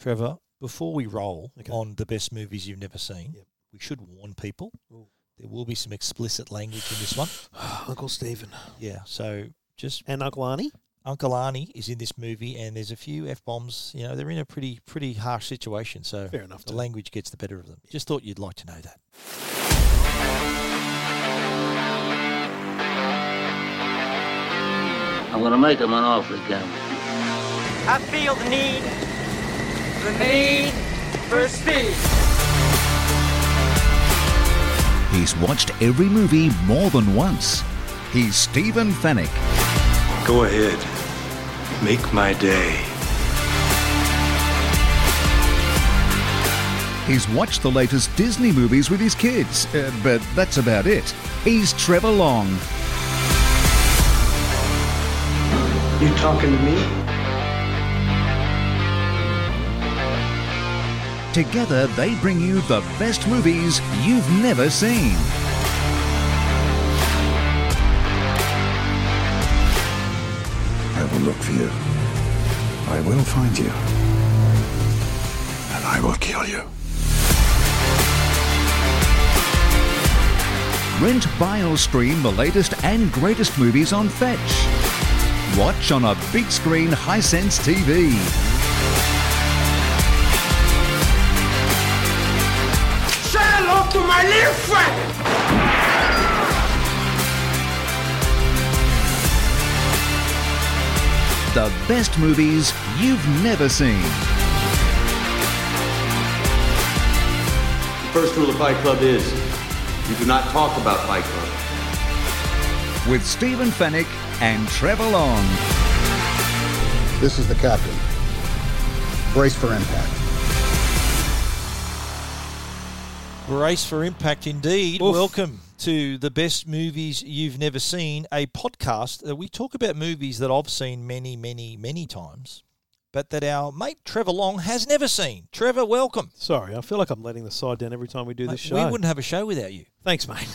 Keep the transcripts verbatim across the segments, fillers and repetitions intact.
Trevor, before we roll okay. on the best movies you've never seen, yep. we should warn people. Ooh. There will be some explicit language in this one. Uncle Stephen. Yeah, so just... And Uncle Arnie. Uncle Arnie is in this movie, and there's a few F-bombs. You know, they're in a pretty pretty harsh situation, so fair enough, the too. Language gets the better of them. Just thought you'd like to know that. I'm going to make him an offer again. I feel the need, the need for speed. He's watched every movie more than once. He's Stephen Fenwick. Go ahead. Make my day. He's watched the latest Disney movies with his kids, uh, but that's about it. He's Trevor Long. You talking to me? Together, they bring you the best movies you've never seen. I will look for you. I will find you. And I will kill you. Rent, buy or stream the latest and greatest movies on Fetch. Watch on a big screen Hisense T V. Say hello to my little friend! The best movies you've never seen. The first rule of Fight Club is you do not talk about Fight Club. With Stephen Fenwick and Trevor Long. This is the captain. Brace for impact. Brace for impact indeed. Oof. Welcome to the best movies you've never seen, a podcast that we talk about movies that I've seen many, many, many times, but that our mate Trevor Long has never seen. Trevor, welcome. Sorry, I feel like I'm letting the side down every time we do mate, this show. We wouldn't have a show without you. Thanks, mate.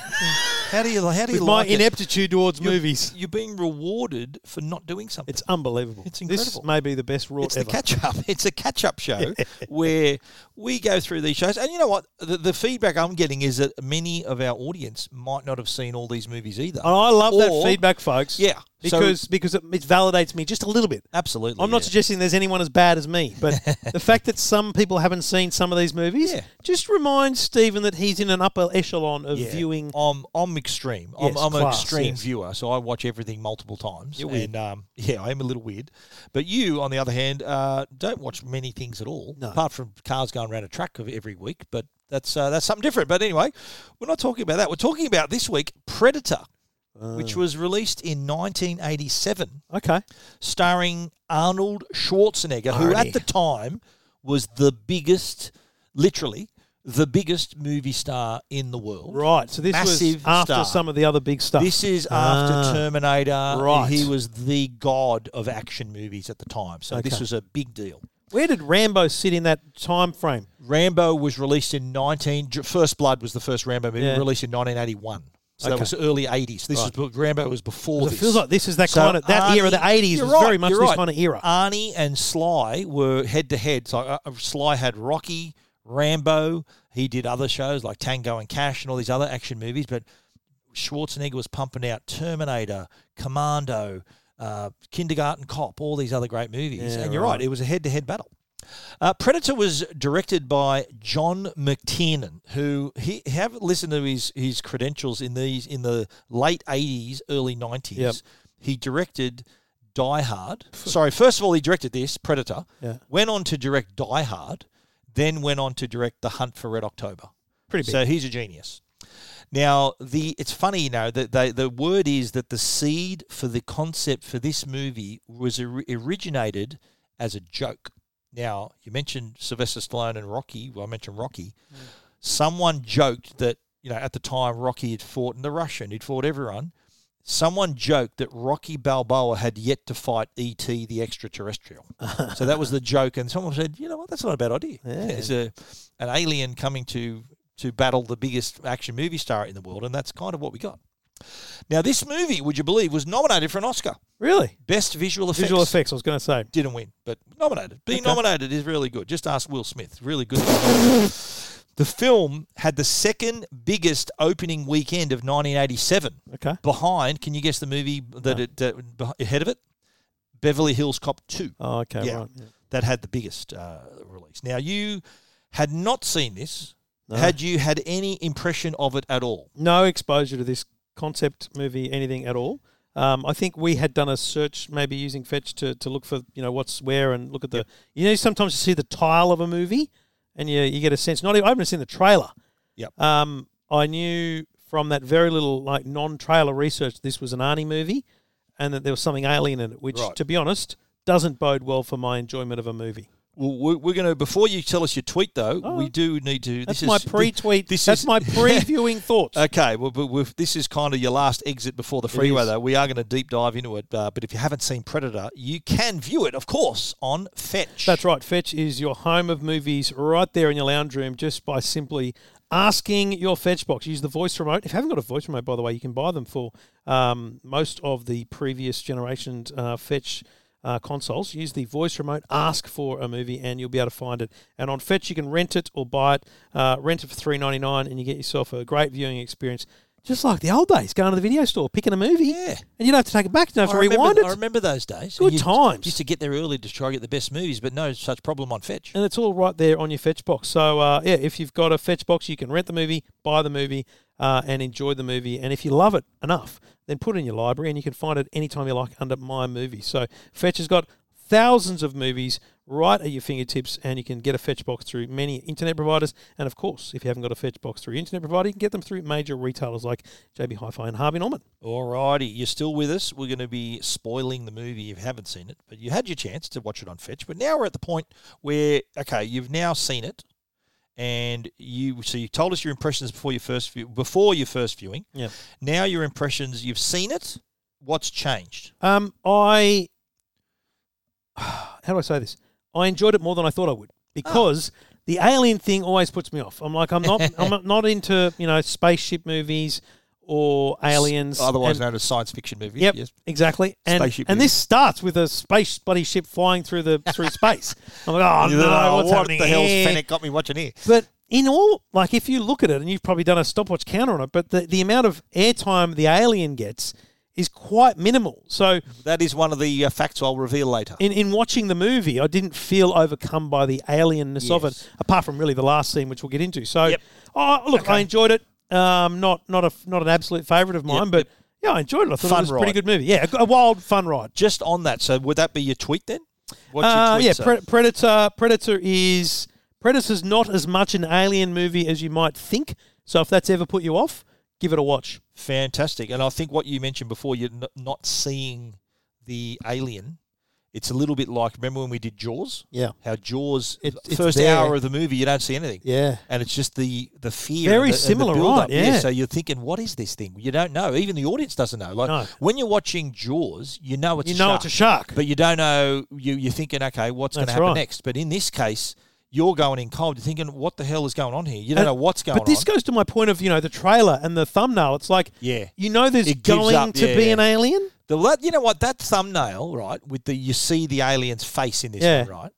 How do you, how do you like it? With my ineptitude towards you're, movies. You're being rewarded for not doing something. It's unbelievable. It's incredible. This may be the best rule ever. It's the catch-up. It's a catch-up show where we go through these shows. And you know what? The, the feedback I'm getting is that many of our audience might not have seen all these movies either. And I love or, that feedback, folks. Yeah. Because so, because it, it validates me just a little bit. Absolutely. I'm not yeah. suggesting there's anyone as bad as me, but the fact that some people haven't seen some of these movies yeah. just reminds Stephen that he's in an upper echelon of yeah. viewing. I'm, I'm extreme. Yes, I'm, I'm class, an extreme yes. viewer, so I watch everything multiple times. You're weird. And, um, yeah, I am a little weird. But you, on the other hand, uh, don't watch many things at all, no. apart from cars going around a track every week, but that's, uh, that's something different. But anyway, we're not talking about that. We're talking about this week, Predator. Uh, which was released in nineteen eighty-seven. Okay. Starring Arnold Schwarzenegger, Arnie. who at the time was the biggest, literally, the biggest movie star in the world. Right. So this Massive was after star. some of the other big stuff. This is after ah, Terminator. Right. He was the god of action movies at the time. So okay. this was a big deal. Where did Rambo sit in that time frame? Rambo was released in nineteen... First Blood was the first Rambo movie, yeah. released in nineteen eighty-one. So okay. that was early eighties. This right. was Rambo was before well, this. It feels like this is that so kind of that Arnie, era. The eighties was right, very much this right. kind of era. Arnie and Sly were head to head. So uh, Sly had Rocky, Rambo. He did other shows like Tango and Cash and all these other action movies. But Schwarzenegger was pumping out Terminator, Commando, uh, Kindergarten Cop, all these other great movies. Yeah, and you're right. right, it was a head to head battle. Uh, Predator was directed by John McTiernan, who he have listened to his his credentials in these in the late eighties, early nineties. Yep. He directed Die Hard. Sorry, first of all, he directed this Predator. Yeah. Went on to direct Die Hard, then went on to direct The Hunt for Red October. Pretty big. So he's a genius. Now the it's funny, you know, that they, the word is that the seed for the concept for this movie was or, originated as a joke. Now, you mentioned Sylvester Stallone and Rocky. Well, I mentioned Rocky. Mm. Someone joked that, you know, at the time, Rocky had fought in the Russian. He'd fought everyone. Someone joked that Rocky Balboa had yet to fight E T the extraterrestrial. So that was the joke. And someone said, you know what, that's not a bad idea. Yeah. There's a, an alien coming to, to battle the biggest action movie star in the world, and that's kind of what we got. Now, this movie, would you believe, was nominated for an Oscar. Really? Best visual effects. Visual effects, I was going to say. Didn't win, but nominated. Being okay. nominated is really good. Just ask Will Smith. Really good. The film had the second biggest opening weekend of nineteen eighty-seven. Okay. Behind, can you guess the movie that no. it uh, ahead of it? Beverly Hills Cop two. Oh, okay. Yeah, right. Yeah. That had the biggest uh, release. Now, you had not seen this. No. Had you had any impression of it at all? No exposure to this concept movie, anything at all. Um, I think we had done a search, maybe using Fetch to, to look for, you know, what's where and look at the... Yep. You know, sometimes you see the tile of a movie and you you get a sense... Not even, I haven't seen the trailer. Yep. Um, I knew from that very little, like, non-trailer research this was an Arnie movie and that there was something alien in it, which, right. to be honest, doesn't bode well for my enjoyment of a movie. Well, we're going to, before you tell us your tweet, though, oh, we do need to... This that's is, my pre-tweet. This that's is, my previewing thoughts. Okay, well, but we've, this is kind of your last exit before the freeway, though. We are going to deep dive into it, uh, but if you haven't seen Predator, you can view it, of course, on Fetch. That's right. Fetch is your home of movies right there in your lounge room just by simply asking your Fetch box. Use the voice remote. If you haven't got a voice remote, by the way, you can buy them for um, most of the previous generation's uh, Fetch Uh, consoles. Use the voice remote, ask for a movie, and you'll be able to find it. And on Fetch, you can rent it or buy it. Uh, rent it for three dollars and ninety-nine cents, and you get yourself a great viewing experience, just like the old days, going to the video store, picking a movie. Yeah. And you don't have to take it back. You don't have I to remember, rewind it. I remember those days. Good times. Used to get there early to try and get the best movies, but no such problem on Fetch. And it's all right there on your Fetch box. So, uh, yeah, if you've got a Fetch box, you can rent the movie, buy the movie, uh, and enjoy the movie. And if you love it enough, then put it in your library, and you can find it anytime you like under My Movies. So Fetch has got thousands of movies right at your fingertips, and you can get a Fetch box through many internet providers. And, of course, if you haven't got a Fetch box through your internet provider, you can get them through major retailers like J B Hi-Fi and Harvey Norman. All righty. You're still with us. We're going to be spoiling the movie if you haven't seen it, but you had your chance to watch it on Fetch. But now we're at the point where, okay, you've now seen it. And you, so you told us your impressions before your first view, before your first viewing. Yeah. Now your impressions. You've seen it. What's changed? Um, I. How do I say this? I enjoyed it more than I thought I would because oh. the alien thing always puts me off. I'm like, I'm not, I'm not into, you know, spaceship movies or aliens, otherwise and, known as science fiction movies. Yep, yes, exactly. And spaceship and movies. This starts with a space bloody ship flying through the through space. I'm like, oh no, no what's what happening the hell's here? Fennec got me watching here. But in all, like if you look at it, and you've probably done a stopwatch counter on it, but the, the amount of airtime the alien gets is quite minimal. So that is one of the uh, facts I'll reveal later. In in watching the movie, I didn't feel overcome by the alienness yes. of it, apart from really the last scene, which we'll get into. So, yep. oh look, okay. I enjoyed it. Um, not not a not an absolute favourite of mine, yep, but yep. yeah, I enjoyed it. I thought fun it was ride. a pretty good movie. Yeah, a, a wild fun ride. Just on that, so would that be your tweet then? What's uh, your tweet? Yeah, Pre- Predator. Predator is Predator's not as much an alien movie as you might think. So if that's ever put you off, give it a watch. Fantastic, and I think what you mentioned before, you're n- not seeing the alien. It's a little bit like, remember when we did Jaws? Yeah. How Jaws, it, the first there. hour of the movie, you don't see anything. Yeah. And it's just the, the fear. Very and the, similar, and the build-up. Right? Yeah. yeah. So you're thinking, what is this thing? You don't know. Even the audience doesn't know. Like no. When you're watching Jaws, you know it's you a know shark. You know it's a shark. But you don't know, you, you're thinking, okay, what's going to happen right. next? But in this case, you're going in cold. You're thinking, what the hell is going on here? You don't and, know what's going on. But this on. goes to my point of, you know, the trailer and the thumbnail. It's like, yeah. you know there's going up, to yeah, be yeah. an alien. The You know what, that thumbnail, right, with the you see the alien's face in this yeah. one, right?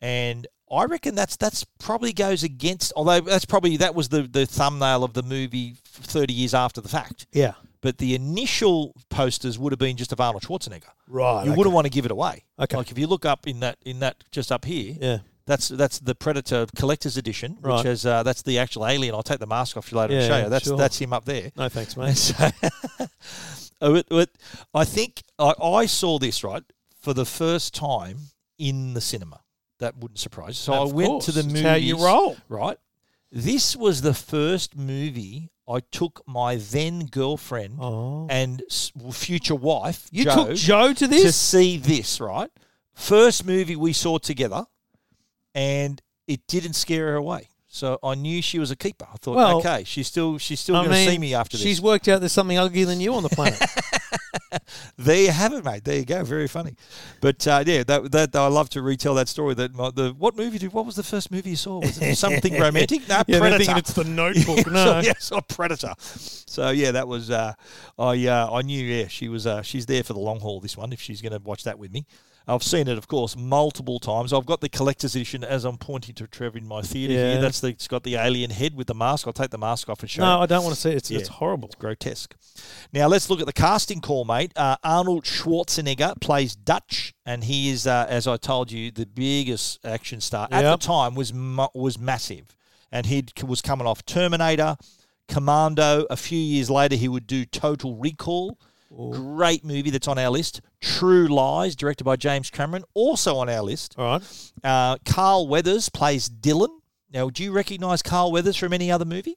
And I reckon that's that's probably goes against, although that's probably, that was the, the thumbnail of the movie thirty years after the fact. Yeah. But the initial posters would have been just of Arnold Schwarzenegger. Right. You okay. wouldn't want to give it away. Okay. Like if you look up in that, in that just up here. Yeah. That's that's the Predator Collector's Edition, which right. is uh, that's the actual alien. I'll take the mask off you later yeah, and show you. That's sure. that's him up there. No thanks, mate. So, I think I, I saw this right for the first time in the cinema. That wouldn't surprise. So of I went course. to the movies. That's how you roll, right? This was the first movie I took my then girlfriend oh. and future wife. You Joe, took Joe to this to see this, right? First movie we saw together. And it didn't scare her away. So I knew she was a keeper. I thought, well, okay, she's still she's still going to see me after this. She's worked out there's something uglier than you on the planet. There you have it, mate. There you go. Very funny. But uh, yeah, that that I love to retell that story. That my, the what movie did? What was the first movie you saw? Was it something romantic? No, yeah, Predator. Thinking it's The Notebook. No, yeah, saw Predator. So yeah, that was uh, I. Uh, I knew. Yeah, she was. Uh, she's there for the long haul. This one, if she's going to watch that with me. I've seen it, of course, multiple times. I've got the collector's edition, as I'm pointing to Trevor in my theatre yeah. here. That's the, it's got the alien head with the mask. I'll take the mask off and show No, it. I don't want to see it. It's, yeah. it's horrible. It's grotesque. Now, let's look at the casting call, mate. Uh, Arnold Schwarzenegger plays Dutch, and he is, uh, as I told you, the biggest action star. Yep. At the time, was ma- was massive. And he was coming off Terminator, Commando. A few years later, he would do Total Recall. Ooh. Great movie that's on our list. True Lies, directed by James Cameron, also on our list. All right. Uh, Carl Weathers plays Dylan. Now, do you recognise Carl Weathers from any other movie?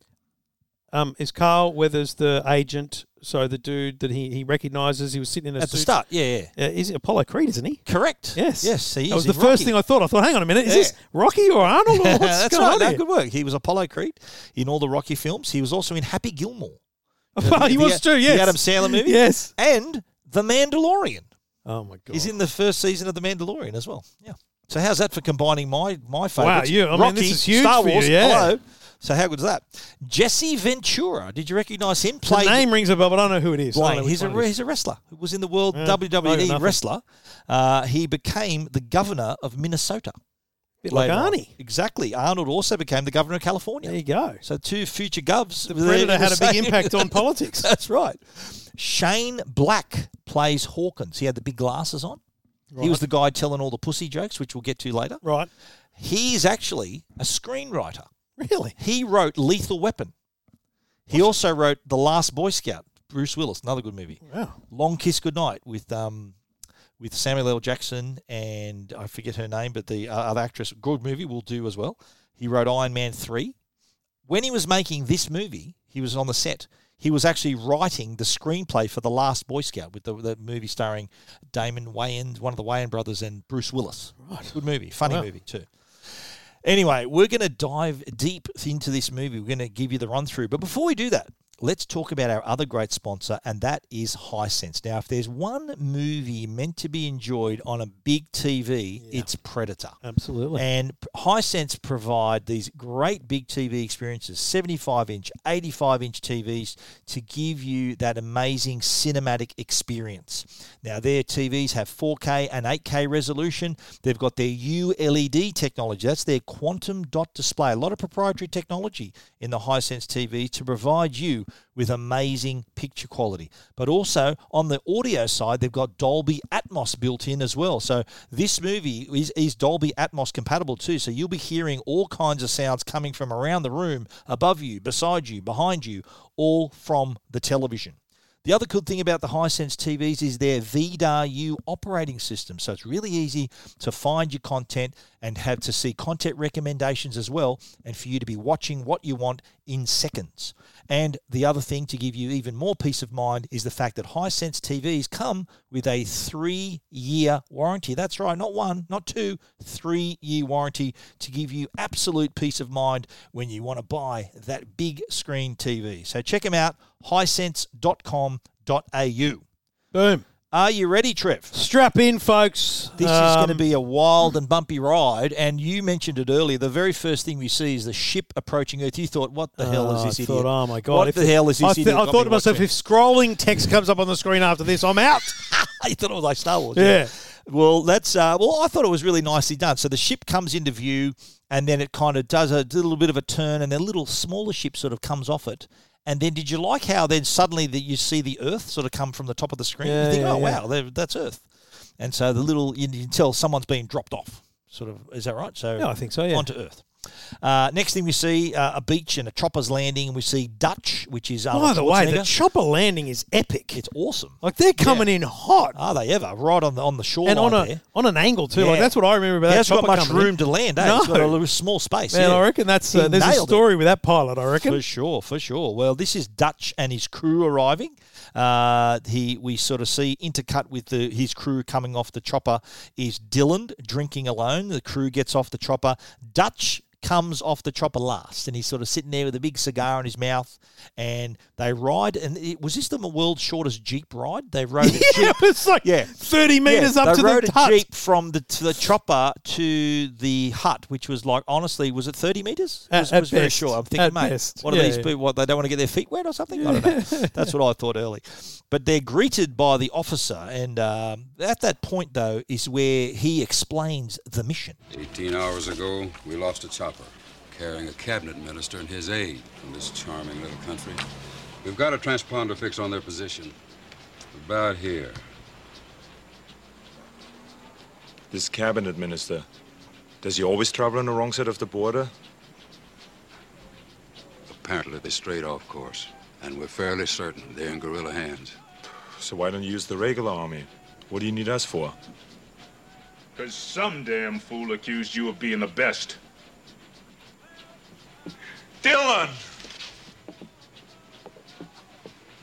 Um, is Carl Weathers the agent? So the dude that he, he recognises, he was sitting in a At suit. the start, yeah, yeah. Uh, is it Apollo Creed, isn't he? Correct. Yes. Yes, he is. That was the Rocky. first thing I thought. I thought, hang on a minute, is yeah. this Rocky or Arnold? Or what's That's going right, on no, here? Good work. He was Apollo Creed in all the Rocky films. He was also in Happy Gilmore. Well, the, he was the, too, yes. The Adam Sandler movie. Yes. And The Mandalorian. Oh, my God. He's in the first season of The Mandalorian as well. Yeah. So how's that for combining my, my favourites? Wow, you, I Rocky, mean, this is huge Star Wars, for you, yeah. hello. So how good is that? Jesse Ventura. Did you recognise him? Played the name rings a bell, but I don't know who it is. Blaine, he's, a, he's a wrestler who was in the world yeah, W W E wrestler. Uh, he became the governor of Minnesota. Bit like Arnie. Exactly. Arnold also became the governor of California. There you go. So two future govs. The Predator had a big impact on politics. That's right. Shane Black plays Hawkins. He had the big glasses on. Right. He was the guy telling all the pussy jokes, which we'll get to later. Right. He's actually a screenwriter. Really? He wrote Lethal Weapon. He what? also wrote The Last Boy Scout, Bruce Willis, another good movie. Wow. Long Kiss Goodnight with... um. with Samuel L. Jackson and I forget her name, but the other actress, good movie, will do as well. He wrote Iron Man three. When he was making this movie, he was on the set. He was actually writing the screenplay for The Last Boy Scout, with the, the movie starring Damon Wayans, one of the Wayans brothers, and Bruce Willis. Right. Good movie. Funny wow. movie too. Anyway, we're going to dive deep into this movie. We're going to give you the run-through. But before we do that, let's talk about our other great sponsor, and that is Hisense. Now, if there's one movie meant to be enjoyed on a big T V, yeah. it's Predator. Absolutely. And Hisense provide these great big T V experiences, seventy-five inch, eighty-five inch T Vs, to give you that amazing cinematic experience. Now, their T Vs have four K and eight K resolution. They've got their U L E D technology. That's their quantum dot display. A lot of proprietary technology in the Hisense T V to provide you with amazing picture quality. But also, on the audio side, they've got Dolby Atmos built in as well. So this movie is, is Dolby Atmos compatible too. So you'll be hearing all kinds of sounds coming from around the room, above you, beside you, behind you, all from the television. The other good thing about the Hisense T Vs is their V D A R U operating system. So it's really easy to find your content and have to see content recommendations as well, and for you to be watching what you want in seconds. And the other thing to give you even more peace of mind is the fact that Hisense T Vs come with a three-year warranty. That's right, not one, not two, three-year warranty to give you absolute peace of mind when you want to buy that big screen T V. So check them out. hisense dot com dot a u. Boom. Are you ready, Trev? Strap in, folks. This um, is going to be a wild and bumpy ride, and you mentioned it earlier. The very first thing we see is the ship approaching Earth. You thought, what the uh, hell is this I idiot? I thought, oh, my God. What if the it, hell is this I th- idiot? I thought to myself, if scrolling text comes up on the screen after this, I'm out. You thought it was like Star Wars. Yeah. yeah. Well, that's uh, well. I thought it was really nicely done. So the ship comes into view, and then it kind of does a little bit of a turn, and then a little smaller ship sort of comes off it. And then did you like how then suddenly that you see the Earth sort of come from the top of the screen? Yeah, you think, yeah, oh, wow, yeah. that's Earth. And so the little, you can tell someone's been dropped off, sort of. Is that right? So no, I think so, yeah. Onto Earth. Uh, next thing we see, uh, a beach and a chopper's landing, and we see Dutch, which is... Arnold By the way, the chopper landing is epic. It's awesome. Like, they're coming yeah. in hot. Are they ever? Right on the, on the shoreline and on a, there. on an angle, too. Yeah. Like, that's what I remember about yeah, that chopper coming in. Hasn't got much room to land, eh? No. It's got a little small space. Man, yeah. I reckon that's uh, there's a story it. with that pilot, I reckon. For sure, for sure. Well, this is Dutch and his crew arriving. Uh, he we sort of see intercut with the, his crew coming off the chopper is Dylan drinking alone. The crew gets off the chopper. Dutch comes off the chopper last, and he's sort of sitting there with a big cigar in his mouth, and they ride, and it, was this the world's shortest Jeep ride? They rode a Jeep. Yeah, it's like yeah. thirty metres yeah, up to the hut. They rode a Jeep from the, to the chopper to the hut, which was like, honestly, was it thirty metres? It was, at, was at very short. Sure. I'm thinking, at mate, best. What are yeah, these yeah. people, what, they don't want to get their feet wet or something? Yeah. I don't know. That's what I thought early. But they're greeted by the officer, and um, at that point, though, is where he explains the mission. eighteen hours ago, we lost a chopper carrying a cabinet minister and his aide from this charming little country. We've got a transponder fix on their position. About here. This cabinet minister, does he always travel on the wrong side of the border? Apparently they strayed off course, and we're fairly certain they're in guerrilla hands. So why don't you use the regular army? What do you need us for? Because some damn fool accused you of being the best. Dylan!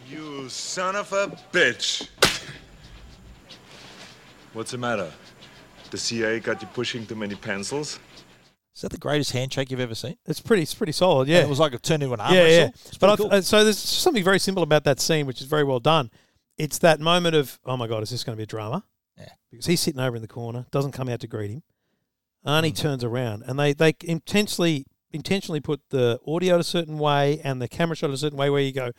You son of a bitch! What's the matter? The C I A got you pushing too many pencils? Is that the greatest handshake you've ever seen? It's pretty it's pretty solid, yeah. And it was like it turned into an arm yeah, wrestle. Yeah. But cool. I've, so there's something very simple about that scene, which is very well done. It's that moment of, oh my God, is this going to be a drama? Yeah. Because he's sitting over in the corner, doesn't come out to greet him. Arnie mm. turns around, and they, they intensely... intentionally put the audio a certain way and the camera shot a certain way where you go,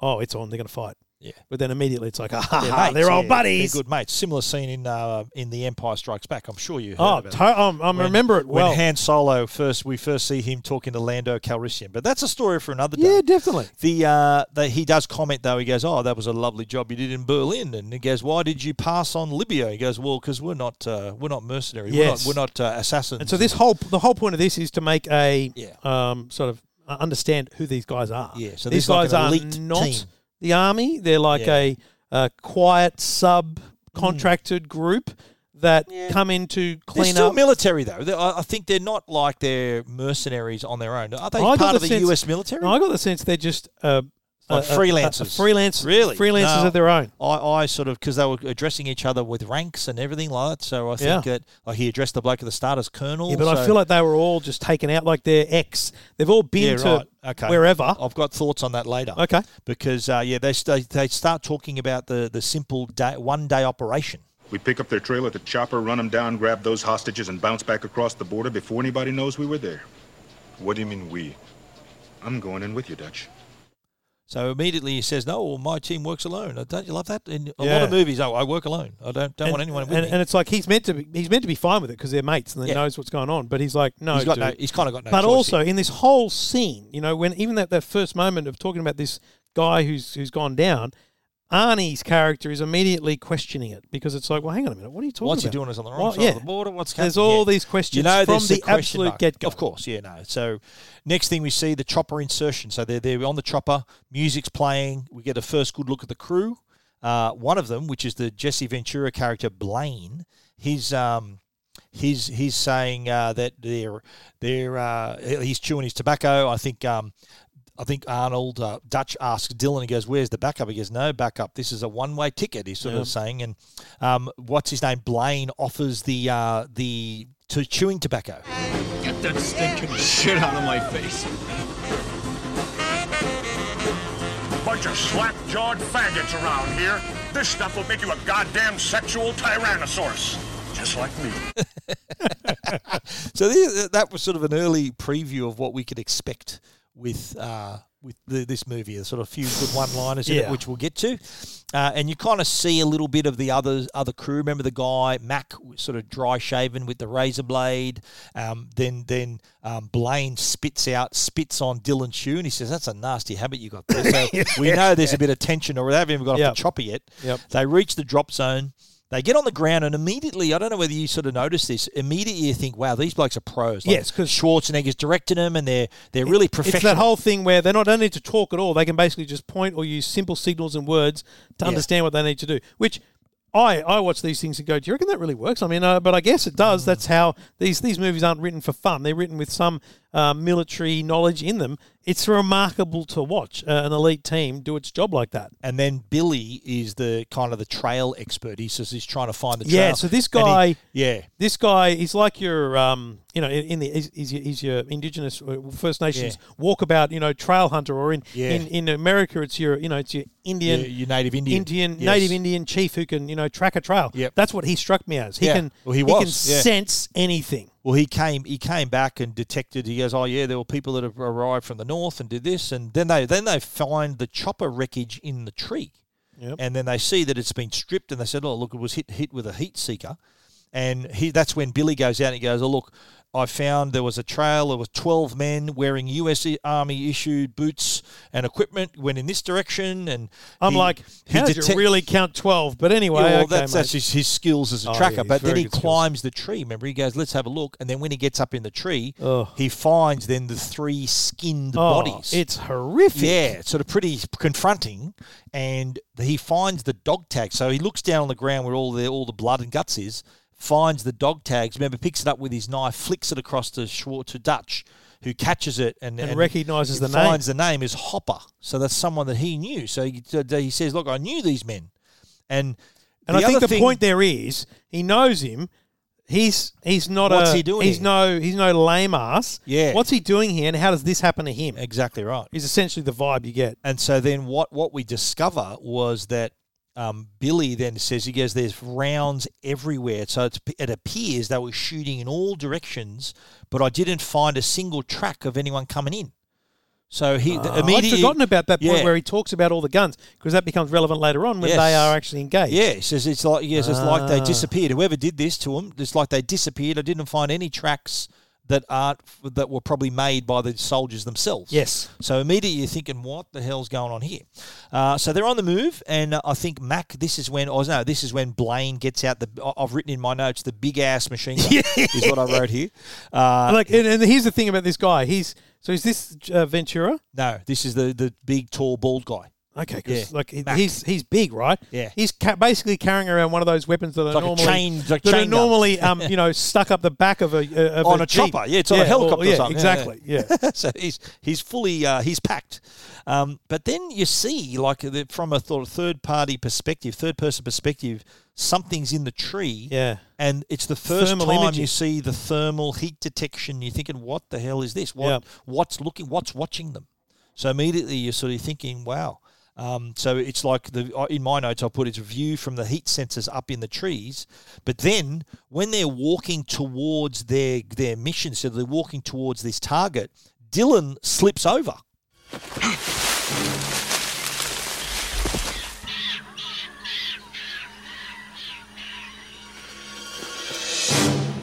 oh, it's on, they're going to fight. Yeah. But then immediately it's like, ah, ha, they're, mates, they're yeah, old buddies. They're good mates. Similar scene in uh, in The Empire Strikes Back. I'm sure you heard oh, about to- it. Um, I when, remember it well. When Han Solo, first, we first see him talking to Lando Calrissian. But that's a story for another day. Yeah, definitely. The, uh, the He does comment, though. He goes, oh, that was a lovely job you did in Berlin. And he goes, why did you pass on Libya? He goes, well, because we're not uh, we're not mercenaries. Yes. We're not, we're not uh, assassins. And so this whole the whole point of this is to make a yeah. um, sort of understand who these guys are. Yeah, so these guys like are not... Team. The army, they're like yeah. a, a quiet, sub-contracted mm. group that yeah. come in to clean they're still up. Still military, though. They're, I think they're not like they're mercenaries on their own. Are they I part the of the sense, U S military? No, I got the sense they're just... Uh, Like uh, freelancers. Uh, uh, freelancers. Really? Freelancers no, of their own. I, I sort of, because they were addressing each other with ranks and everything like that, so I think yeah. that like he addressed the bloke at the start as Colonel. Yeah, but so. I feel like they were all just taken out like they're ex. They've all been yeah, to right. okay. wherever. I've got thoughts on that later. Okay. Because, uh, yeah, they, st- they start talking about the, the simple day, one-day operation. We pick up their trail at the chopper, run them down, grab those hostages, and bounce back across the border before anybody knows we were there. What do you mean we? I'm going in with you, Dutch. So immediately he says, no, well, my team works alone. Don't you love that? In a yeah. lot of movies, oh, I work alone. I don't don't and, want anyone with and, me. And it's like he's meant to be, he's meant to be fine with it because they're mates and he yeah. knows what's going on. But he's like, no, he's, got no, he's kind of got no But also here. In this whole scene, you know, when even that, that first moment of talking about this guy who's who's gone down, Arnie's character is immediately questioning it because it's like, well, hang on a minute, what are you talking What's about? What's he doing is on the wrong well, side yeah. of the border? What's happening? There's all yeah. these questions you know, from the absolute mark. get-go. Of course, yeah, no. So next thing we see, the chopper insertion. So they're, they're on the chopper, music's playing, we get a first good look at the crew. Uh, one of them, which is the Jesse Ventura character, Blaine, he's... Um, He's he's saying uh, that they're they're uh, he's chewing his tobacco. I think um, I think Arnold uh, Dutch asks Dylan. He goes, "Where's the backup?" He goes, "No backup. This is a one-way ticket." He's sort yeah. of saying, and um, what's his name? Blaine offers the uh, the to chewing tobacco. Get that stinking shit out of my face! Bunch of slack-jawed faggots around here. This stuff will make you a goddamn sexual tyrannosaurus. Just like me. So the, that was sort of an early preview of what we could expect with uh, with the, this movie. There's sort of a few good one-liners yeah. in it, which we'll get to. Uh, and you kind of see a little bit of the other, other crew. Remember the guy, Mac, sort of dry-shaven with the razor blade. Um, then then um, Blaine spits out, spits on Dylan Chew, and he says, that's a nasty habit you got there. So we know there's a bit of tension, or they haven't even got yep. off the chopper yet. Yep. They reach the drop zone. They get on the ground and immediately, I don't know whether you sort of notice this, immediately you think, wow, these blokes are pros. Like yes, because Schwarzenegger's directing them and they're they're really it, professional. It's that whole thing where they don't need to talk at all. They can basically just point or use simple signals and words to yeah. understand what they need to do, which I, I watch these things and go, do you reckon that really works? I mean, uh, but I guess it does. Mm. That's how these, these movies aren't written for fun. They're written with some uh, military knowledge in them. It's remarkable to watch uh, an elite team do its job like that. And then Billy is the kind of the trail expert. He's just, he's trying to find the trail. Yeah, so this guy, he, yeah, this guy is like your, um, you know, in the he's, he's your Indigenous First Nations yeah. walkabout, you know, trail hunter. Or in, yeah. in in America, it's your, you know, it's your Indian, yeah, your Native Indian, Indian yes. Native Indian chief who can, you know, track a trail. Yep. That's what he struck me as. He yeah. can, well, he, he was. can yeah. sense anything. Well, he came, he came back and detected. He goes, oh yeah, there were people that have arrived from the north and did this, and then they then they find the chopper wreckage in the tree, yep. and then they see that it's been stripped, and they said, oh look, it was hit hit with a heat seeker, and he that's when Billy goes out and he goes, oh look, I found there was a trail. There was twelve men wearing U S Army issued boots and equipment went in this direction. And I'm he, like, how did detect- you really count twelve? But anyway, yeah, well, okay, that's, that's his, his skills as a oh, tracker. Yeah, but then he climbs skills. the tree. Remember, he goes, "Let's have a look." And then when he gets up in the tree, oh. he finds then the three skinned oh, bodies. It's horrific. Yeah, it's sort of pretty confronting. And he finds the dog tag. So he looks down on the ground where all the all the blood and guts is. Finds the dog tags, remember, picks it up with his knife, flicks it across to Schwartz, to Dutch, who catches it and, and, and recognises the name. Finds the name is Hopper. So that's someone that he knew. So he, he says, look, I knew these men. And and I think the thing, point there is, he knows him. He's he's not what's a he doing he's here? no he's no lame ass. Yeah. What's he doing here and how does this happen to him? Exactly right. Is essentially the vibe you get. And so then what, what we discover was that Um, Billy then says, he goes, there's rounds everywhere. So it's, it appears they were shooting in all directions, but I didn't find a single track of anyone coming in. So he uh, immediately. I'd forgotten about that point yeah. where he talks about all the guns, because that becomes relevant later on when yes. they are actually engaged. Yeah, he says it's like, yes, it's uh. like they disappeared. Whoever did this to them, it's like they disappeared. I didn't find any tracks that aren't that were probably made by the soldiers themselves. Yes. So immediately you're thinking, what the hell's going on here? Uh, so they're on the move, and uh, I think Mac. This is when oh, no, this is when Blaine gets out the. I've written in my notes the big ass machine gun is what I wrote here. Uh, like, and, and here's the thing about this guy. He's so is this uh, Ventura? No, this is the the big tall bald guy. Okay, because yeah. like Mac. he's he's big, right? Yeah, he's ca- basically carrying around one of those weapons that it's are like normally chain, like that are normally um you know stuck up the back of a uh, of on a, a chopper. Yeah, it's yeah, on a helicopter. Or, yeah, or something. exactly. Yeah, yeah. yeah. So he's he's fully uh, he's packed. Um, but then you see, like the, from a th- third party perspective, third person perspective, something's in the tree. Yeah, and it's the first thermal time images. You see the thermal heat detection. You're thinking, what the hell is this? What yeah. what's looking? What's watching them? So immediately you're sort of thinking, wow. Um, so it's like the in my notes I put it's view from the heat sensors up in the trees, but then when they're walking towards their their mission, so they're walking towards this target, Dylan slips over.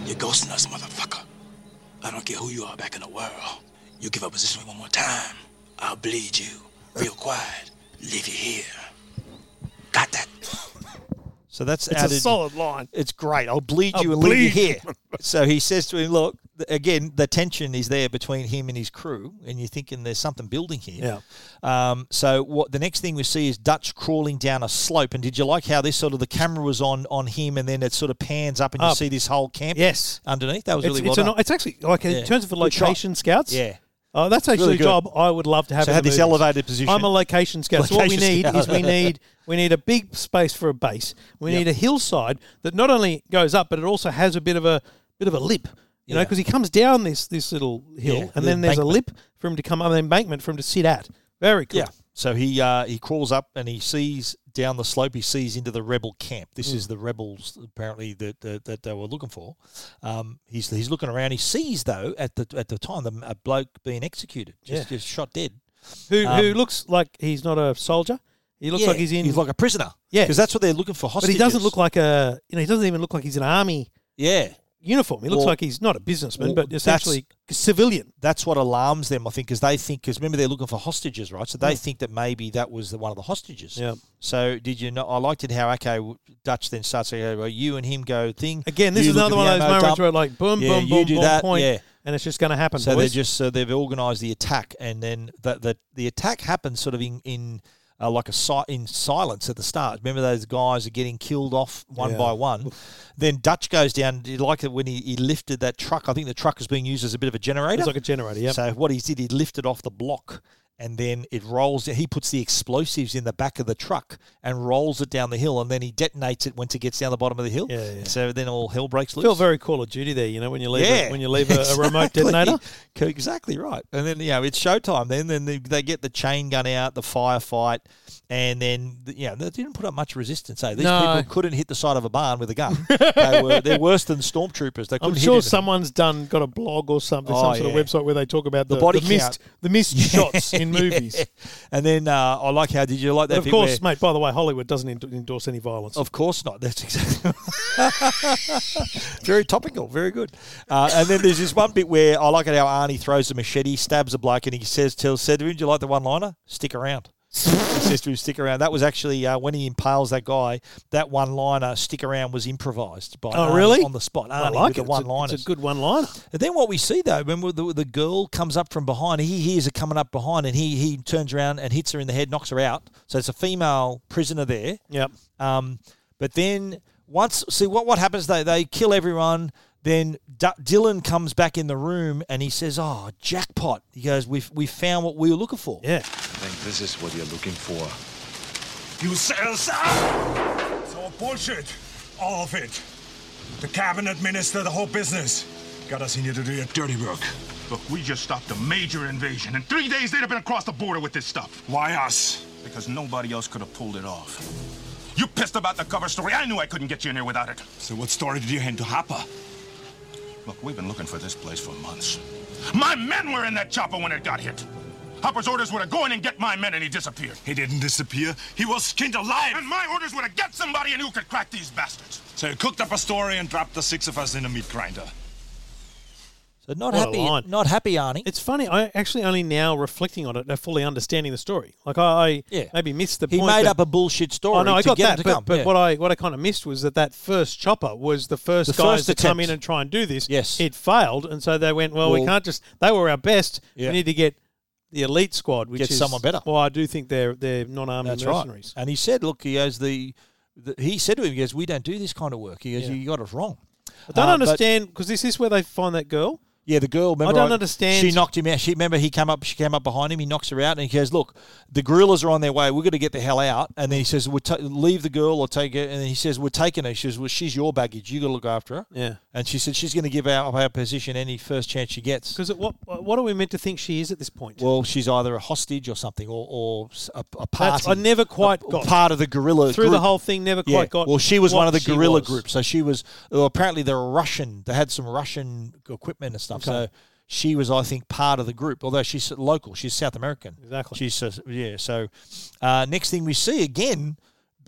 You're ghosting us, motherfucker. I don't care who you are back in the world. You give up position one more time, I'll bleed you real quiet. Live here. Got that. So that's it's added. It's a solid line. It's great. I'll bleed I'll you and bleed. leave you here. So he says to him, look, again, the tension is there between him and his crew, and you're thinking there's something building here. Yeah. Um, so what the next thing we see is Dutch crawling down a slope, and did you like how this sort of the camera was on, on him, and then it sort of pans up, and up. you see this whole camp yes. underneath? That was it's, really it's well done. An, it's actually, like in yeah. terms of the location scouts. Yeah. Oh, that's actually really a job I would love to have. So have this elevated position. I'm a location scout. Location so what we need scout. is we need we need a big space for a base. We yep. need a hillside that not only goes up, but it also has a bit of a bit of a lip. You yeah. know, because he comes down this this little hill, yeah, and then there's a lip for him to come up, an embankment for him to sit at. Very cool. Yeah. So he uh, he crawls up and he sees down the slope. He sees into the rebel camp. This mm. is the rebels apparently that that, that they were looking for. Um, he's he's looking around. He sees though at the at the time the, a bloke being executed, just yeah. just shot dead, who um, who looks like he's not a soldier. He looks yeah, like he's in. He's like a prisoner. Yeah, because that's what they're looking for. Hostages. But he doesn't look like a. You know, he doesn't even look like he's an army. Yeah. Uniform. He looks well, like he's not a businessman, well, but essentially that's, civilian. That's what alarms them, I think, because they think, because remember they're looking for hostages, right? So they mm. think that maybe that was the, one of the hostages. Yeah. So did you know? I liked it how okay Dutch then starts saying, well, you and him go thing again. This is another one of those moments dump. where like boom, yeah, boom, you boom, do boom, that, point, yeah. and it's just going to happen. So they just so they've organised the attack, and then that the, the attack happens sort of in in. uh, like a si- in silence at the start. Remember those guys are getting killed off one yeah. by one. Then Dutch goes down. You like it when he, he lifted that truck? I think the truck was being used as a bit of a generator. It's like a generator, yeah. So what he did, he lifted off the block. And then it rolls. He puts the explosives in the back of the truck and rolls it down the hill, and then he detonates it once it gets down the bottom of the hill. Yeah, yeah. So then all hell breaks loose. Feel very Call of Duty there, you know, when you leave yeah, a, when you leave a, exactly. a remote detonator. Exactly right. And then you know it's showtime. Then then they, they get the chain gun out, the firefight, and then you know they didn't put up much resistance. Eh? These no. people couldn't hit the side of a barn with a gun. they were they're worse than stormtroopers. They couldn't. I'm sure hit someone's done got a blog or something, oh, some yeah. sort of website where they talk about the, the body the missed the missed shots. In movies. Yeah. And then uh, I like how did you like that? But of bit course, where, mate, by the way, Hollywood doesn't endorse any violence. Of course not. That's exactly very topical. Very good. Uh, and then there's this one bit where I like it how Arnie throws a machete, stabs a bloke, and he says, tells said to him, do you like the one-liner? Stick around. He says to him, stick around. That was actually uh, when he impales that guy, that one-liner, stick around, was improvised by oh, Arnie really? on the spot. Arnie I like with it. The one-liners. It's a, it's a good one-liner. And then what we see, though, when the, the girl comes up from behind, he hears her coming up behind, and he he turns around and hits her in the head, knocks her out. So it's a female prisoner there. Yep. Um, but then once – see, what, what happens, though? They kill everyone. Then D- Dylan comes back in the room and he says, oh, jackpot. He goes, we've, we've found what we were looking for. Yeah. I think this is what you're looking for. You set us up! It's all bullshit. All of it. The cabinet minister, the whole business. Got us in here to do your dirty work. Look, we just stopped a major invasion. In three days, they'd have been across the border with this stuff. Why us? Because nobody else could have pulled it off. You pissed about the cover story. I knew I couldn't get you in here without it. So what story did you hand to Hopper? Look, we've been looking for this place for months. My men were in that chopper when it got hit. Hopper's orders were to go in and get my men, and he disappeared. He didn't disappear. He was skinned alive. And my orders were to get somebody in who could crack these bastards. So you cooked up a story and dropped the six of us in a meat grinder. So not what happy, not happy, Arnie. It's funny. I actually only now reflecting on it, fully understanding the story. Like I, I yeah. maybe missed the he point. He made that, up a bullshit story. Oh no, I got that. But, but yeah. what I what I kind of missed was that that first chopper was the first the guys first to come in and try and do this. Yes, it failed, and so they went. Well, well we can't just. They were our best. Yeah. We need to get the elite squad, which get is someone better. Well, I do think they're they're non-armed mercenaries. Right. And he said, look, he goes the, the. He said to him, he goes, we don't do this kind of work. He goes, yeah. you got it wrong. I don't uh, understand because this is where they find that girl. Yeah, the girl. Remember, I don't I, understand. She knocked him out. She remember he came up. She came up behind him. He knocks her out, and he goes, "Look, the guerrillas are on their way. We're going to get the hell out." And then he says, "We'll ta- leave the girl or take her." And then he says, "We're taking her." She says, "Well, she's your baggage. You got to look after her." Yeah. And she said she's going to give up our, our position any first chance she gets. Because what what are we meant to think she is at this point? Well, she's either a hostage or something, or or a, a party. That's, I never quite a, got part of the guerrilla through group. The whole thing. Never quite yeah. got. Well, she was one of the guerrilla groups, so she was well, apparently they're Russian. They had some Russian equipment and stuff. Okay. So she was, I think, part of the group, although she's local. She's South American. Exactly. She's uh, yeah. So uh, next thing we see, again,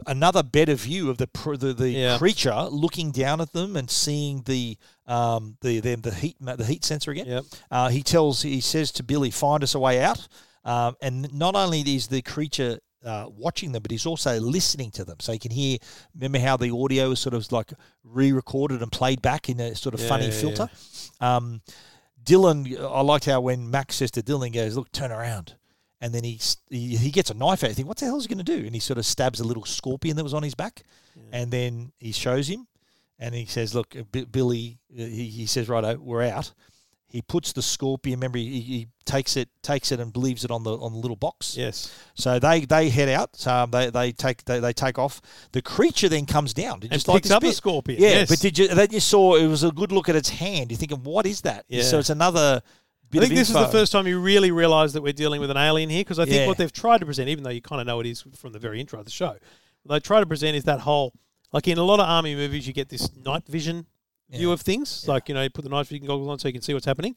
another better view of the the, the yeah. creature looking down at them and seeing the um the the, the heat the heat sensor again. Yep. Uh, he tells he says to Billy, "Find us a way out." Um, and not only is the creature Uh, watching them, but he's also listening to them. So you can hear, remember how the audio is sort of like re-recorded and played back in a sort of yeah, funny yeah, filter. Yeah. Um, Dylan, I liked how when Max says to Dylan, he goes, look, turn around. And then he, he he gets a knife out. You think, what the hell is he going to do? And he sort of stabs a little scorpion that was on his back. Yeah. And then he shows him and he says, look, B- Billy, he, he says, righto, we're out. He puts the scorpion. Remember, he, he takes it, takes it, and leaves it on the on the little box. Yes. So they, they head out. So um, they they take they, they take off. The creature then comes down. Did you and just picks like this up bit? A scorpion. Yeah. Yes. But did you then you saw it was a good look at its hand. You're thinking, what is that? Yeah. So it's another. I think this info. Is the first time you really realise that we're dealing with an alien here, because I think yeah. what they've tried to present, even though you kind of know it is from the very intro of the show, what they try to present is that whole, like in a lot of army movies, you get this night vision. Yeah. View of things, yeah. like, you know, you put the night vision goggles on so you can see what's happening.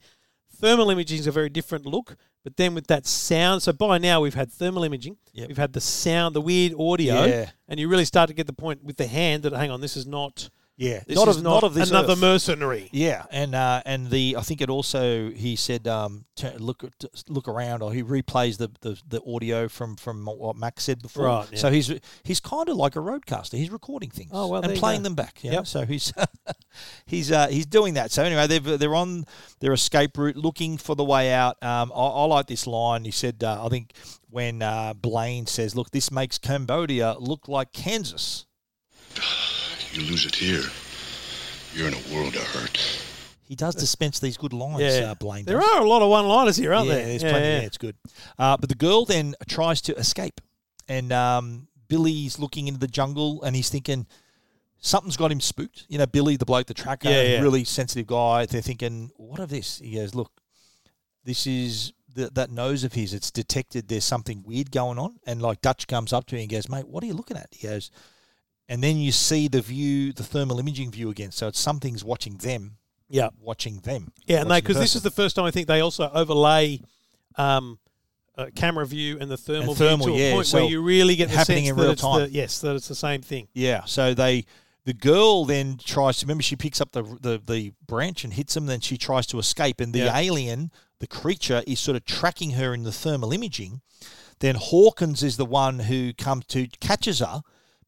Thermal imaging is a very different look, but then with that sound, so by now we've had thermal imaging, yep. we've had the sound, the weird audio, yeah. and you really start to get the point with the hand that, hang on, this is not... Yeah, this not is of not, not of this another earth. mercenary. Yeah, and uh, and the I think it also he said um, turn, look look around, or he replays the, the, the audio from, from what Max said before. Right, yeah. So he's he's kind of like a roadcaster. He's recording things oh, well, and playing them back. Yeah, so he's he's uh, he's doing that. So anyway, they're they're on their escape route, looking for the way out. Um, I, I like this line. He said, uh, I think when uh, Blaine says, "Look, this makes Cambodia look like Kansas." You lose it here, you're in a world of hurt. He does dispense these good lines, yeah. uh, Blaine. There are a lot of one-liners here, aren't yeah, there? There's yeah, plenty. Yeah. yeah, it's good. Uh, but the girl then tries to escape, and um, Billy's looking into the jungle, and he's thinking something's got him spooked. You know, Billy, the bloke, the tracker, yeah, yeah. really sensitive guy. They're thinking, what of this? He goes, look, this is the, that nose of his. It's detected there's something weird going on. And like Dutch comes up to him and goes, mate, what are you looking at? He goes... And then you see the view, the thermal imaging view again. So it's something's watching them. Yeah. Watching them. Yeah, watching and because this is the first time I think they also overlay um, uh, camera view and the thermal, and thermal view to yeah, a point so where you really get the happening sense in that real it's time. The, yes, that it's the same thing. Yeah. So they, the girl then tries to, remember she picks up the, the, the branch and hits him, then she tries to escape. And the yeah. alien, the creature, is sort of tracking her in the thermal imaging. Then Hawkins is the one who comes to, catches her.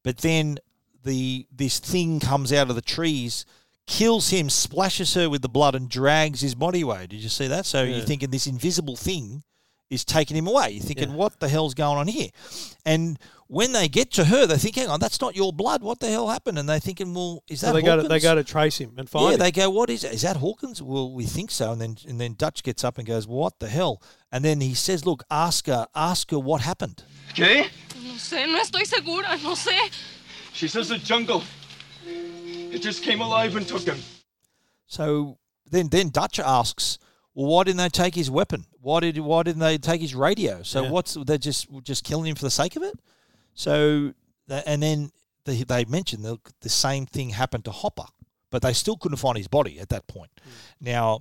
But then the this thing comes out of the trees, kills him, splashes her with the blood, and drags his body away. Did you see that? So yeah. you're thinking this invisible thing is taking him away. You're thinking, yeah. what the hell's going on here? And when they get to her, they think, hang on, that's not your blood. What the hell happened? And they're thinking, well, is that so they Hawkins? Go to, they go to trace him and find yeah, him. Yeah, they go, what is it? Is that Hawkins? Well, we think so. And then and then Dutch gets up and goes, what the hell? And then he says, look, ask her, ask her what happened. Jay? No estoy segura, no sé. She says the jungle. It just came alive and took him. So then, then Dutch asks, "Well, why didn't they take his weapon? Why did why didn't they take his radio? So yeah. what's they're just just killing him for the sake of it?" So and then they, they mentioned the, the same thing happened to Hopper, but they still couldn't find his body at that point. Mm. Now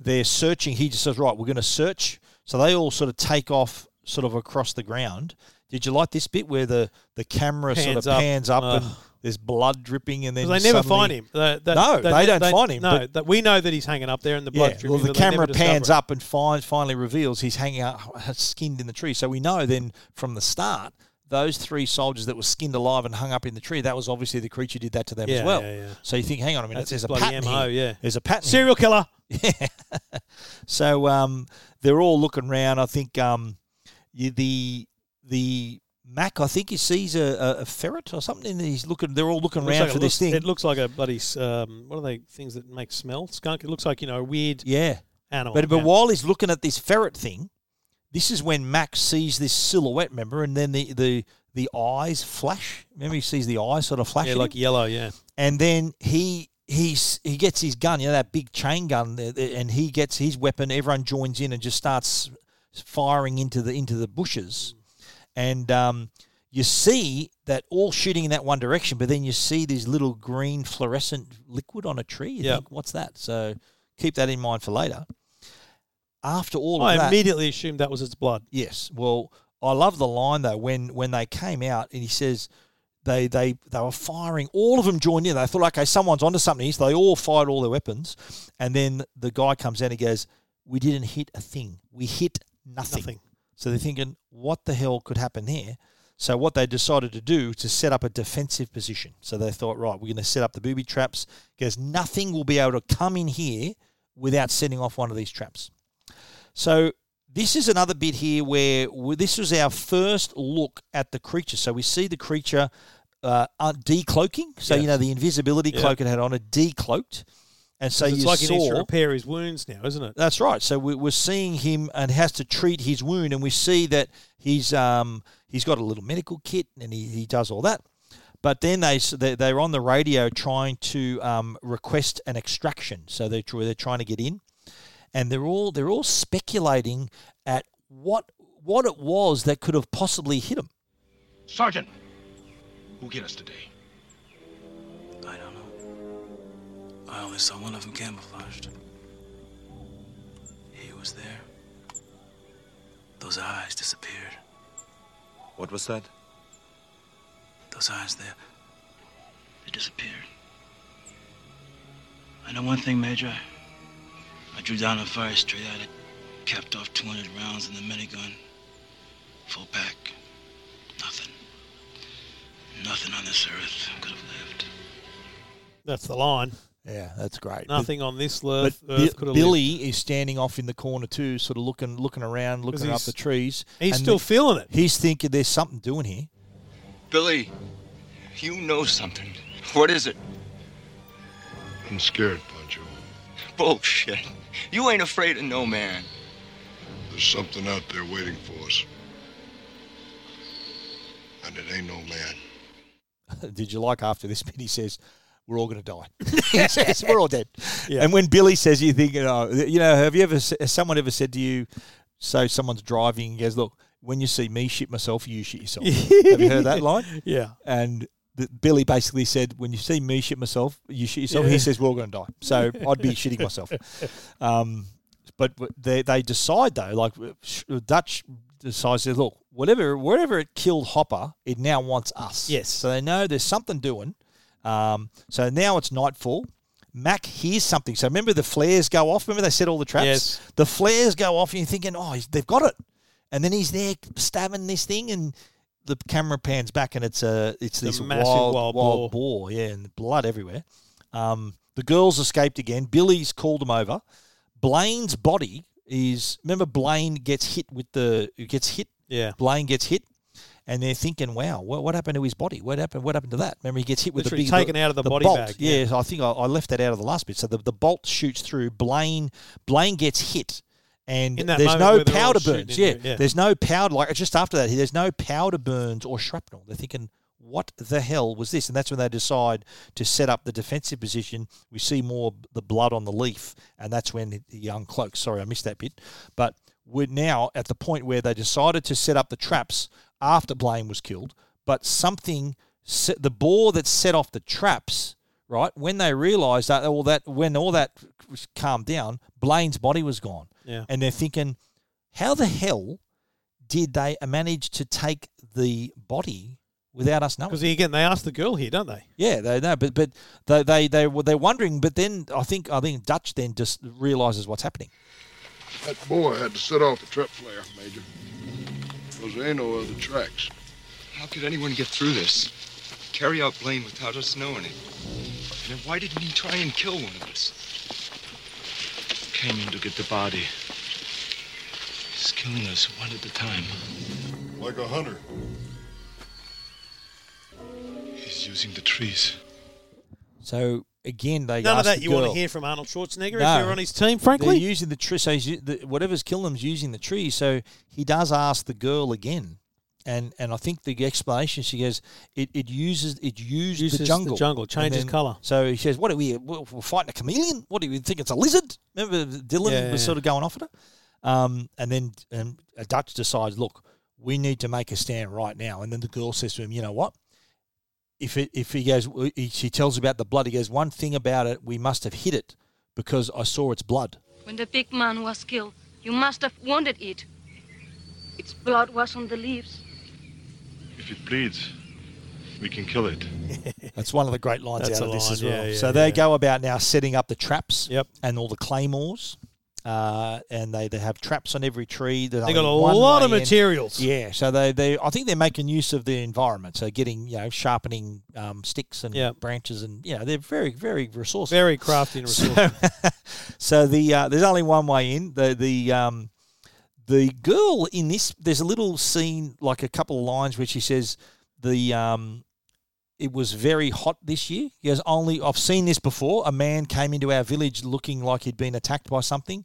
they're searching. He just says, "Right, we're going to search." So they all sort of take off, sort of across the ground. Did you like this bit where the, the camera pans sort of up, pans up uh, and there's blood dripping and then they never find him. They, that, no, they, they don't they, find him. No, that we know that he's hanging up there and the blood yeah, dripping. Well, the camera pans up and find, finally reveals he's hanging out, skinned in the tree. So we know then from the start, those three soldiers that were skinned alive and hung up in the tree, that was obviously the creature did that to them yeah, as well. Yeah, yeah. So you think, hang on a minute, that's there's a pattern M O, here. Yeah. There's a pattern Serial here. Killer. Yeah. So um, they're all looking around. I think um, you, the... The Mac, I think he sees a, a, a ferret or something. He's looking. They're all looking around like for this looks, thing. It looks like a bloody um, what are they things that make smell? Skunk. It looks like you know a weird yeah animal. But but yeah. while he's looking at this ferret thing, this is when Mac sees this silhouette. Remember, and then the the, the eyes flash. Remember, he sees the eyes sort of flash. Yeah, like him. Yellow. Yeah, and then he. He's, he gets his gun. You know that big chain gun, and he gets his weapon. Everyone joins in and just starts firing into the into the bushes. And um, you see that all shooting in that one direction, but then you see this little green fluorescent liquid on a tree. You yep. think, what's that? So keep that in mind for later. After all I of that... I immediately assumed that was its blood. Yes. Well, I love the line, though, when, when they came out and he says... They they they were firing. All of them joined in. They thought, okay, someone's onto something. So they all fired all their weapons. And then the guy comes out and he goes, we didn't hit a thing. We hit nothing. Nothing. So they're thinking, what the hell could happen here? So what they decided to do to set up a defensive position. So they thought, right, we're going to set up the booby traps because nothing will be able to come in here without setting off one of these traps. So this is another bit here where we, this was our first look at the creature. So we see the creature uh, decloaking. So, yeah. you know, the invisibility yeah. cloak it had on, it decloaked. And so you it's like saw, he needs to repair his wounds now, isn't it? That's right. So we, we're seeing him and has to treat his wound, and we see that he's um he's got a little medical kit and he, he does all that. But then they they're on the radio trying to um, request an extraction. So they're they're trying to get in, and they're all they're all speculating at what what it was that could have possibly hit him. Sergeant, who'll get us today? I only saw one of them camouflaged. He was there. Those eyes disappeared. What was that? Those eyes there. They disappeared. I know one thing, Major. I drew down a fire straight at it, capped off two hundred rounds in the minigun. Full pack. Nothing. Nothing on this earth could have lived. That's the line. Yeah, that's great. Nothing but, on this earth, but earth could have Billy lived. Is standing off in the corner too, sort of looking looking around, looking up the trees. He's still the, feeling it. He's thinking there's something doing here. Billy, you know something. What is it? I'm scared, Pancho. Bullshit. You ain't afraid of no man. There's something out there waiting for us. And it ain't no man. Did you like after this bit he says, we're all going to die. He says, we're all dead. Yeah. And when Billy says, you think, you know, you know, have you ever, has someone ever said to you, so someone's driving and goes, look, when you see me shit myself, you shit yourself. Have you heard that line? Yeah. And the, Billy basically said, when you see me shit myself, you shit yourself. Yeah. He says, we're all going to die. So I'd be shitting myself. Um, but they, they decide though, like Dutch decides, says, look, whatever, wherever it killed Hopper, it now wants us. Yes. So they know there's something doing. Um, so now it's nightfall. Mac hears something. So remember the flares go off? Remember they set all the traps? Yes. The flares go off and you're thinking, oh, they've got it. And then he's there stabbing this thing and the camera pans back and it's a it's this massive wild, wild, wild boar. Yeah, and blood everywhere. Um, the girls escaped again. Billy's called them over. Blaine's body is, remember Blaine gets hit with the, gets hit? Yeah. Blaine gets hit. And they're thinking, wow, what, what happened to his body? What happened What happened to that? Remember, he gets hit with Literally the big... taken out of the, the body bolt. Bag. Yeah, yeah I think I, I left that out of the last bit. So the, the bolt shoots through. Blaine Blaine gets hit. And there's no powder burns. Yeah, yeah, there's no powder. Like just after that, there's no powder burns or shrapnel. They're thinking, what the hell was this? And that's when they decide to set up the defensive position. We see more the blood on the leaf. And that's when he uncloaks. Sorry, I missed that bit. But we're now at the point where they decided to set up the traps after Blaine was killed, but something, the boar that set off the traps, right, when they realised that all that, when all that was calmed down, Blaine's body was gone. Yeah. And they're thinking, how the hell did they manage to take the body without us knowing? Because again, they asked the girl here, don't they? Yeah, they know, but but they they they were they're wondering. But then I think I think Dutch then just realises what's happening. That boar had to set off the trap flare, Major. Because there ain't no other tracks. How could anyone get through this? Carry out Blaine without us knowing it. And then why didn't he try and kill one of us? Came in to get the body. He's killing us one at a time. Like a hunter. He's using the trees. So... Again, they none of that you girl, want to hear from Arnold Schwarzenegger no, if you're on his team. Frankly, they're using the tree. So he's, the, whatever's killing them's using the tree. So he does ask the girl again, and and I think the explanation she goes, it, it uses it used uses the jungle, the jungle changes then, color. So he says, "What are we? We're fighting a chameleon? What do you think? It's a lizard?" Remember, Dylan yeah, was yeah. sort of going off at her, um, and then um, Dutch decides, "Look, we need to make a stand right now." And then the girl says to him, "You know what?" If it, if he goes, he, she tells about the blood. He goes, one thing about it, we must have hit it because I saw its blood. When the big man was killed, you must have wounded it. Its blood was on the leaves. If it bleeds, we can kill it. That's one of the great lines out of line, this as well. Yeah, yeah, so yeah, they yeah. go about now setting up the traps yep. and all the claymores. Uh, and they, they have traps on every tree. They got a lot of materials. Yeah, so they, they I think they're making use of the environment. So getting you know sharpening um, sticks and yep. branches and you know they're very very resourceful, very crafty and resourceful. So, so the uh, there's only one way in. The the um, the girl in this there's a little scene like a couple of lines where she says the um, it was very hot this year. He goes, only I've seen this before. A man came into our village looking like he'd been attacked by something.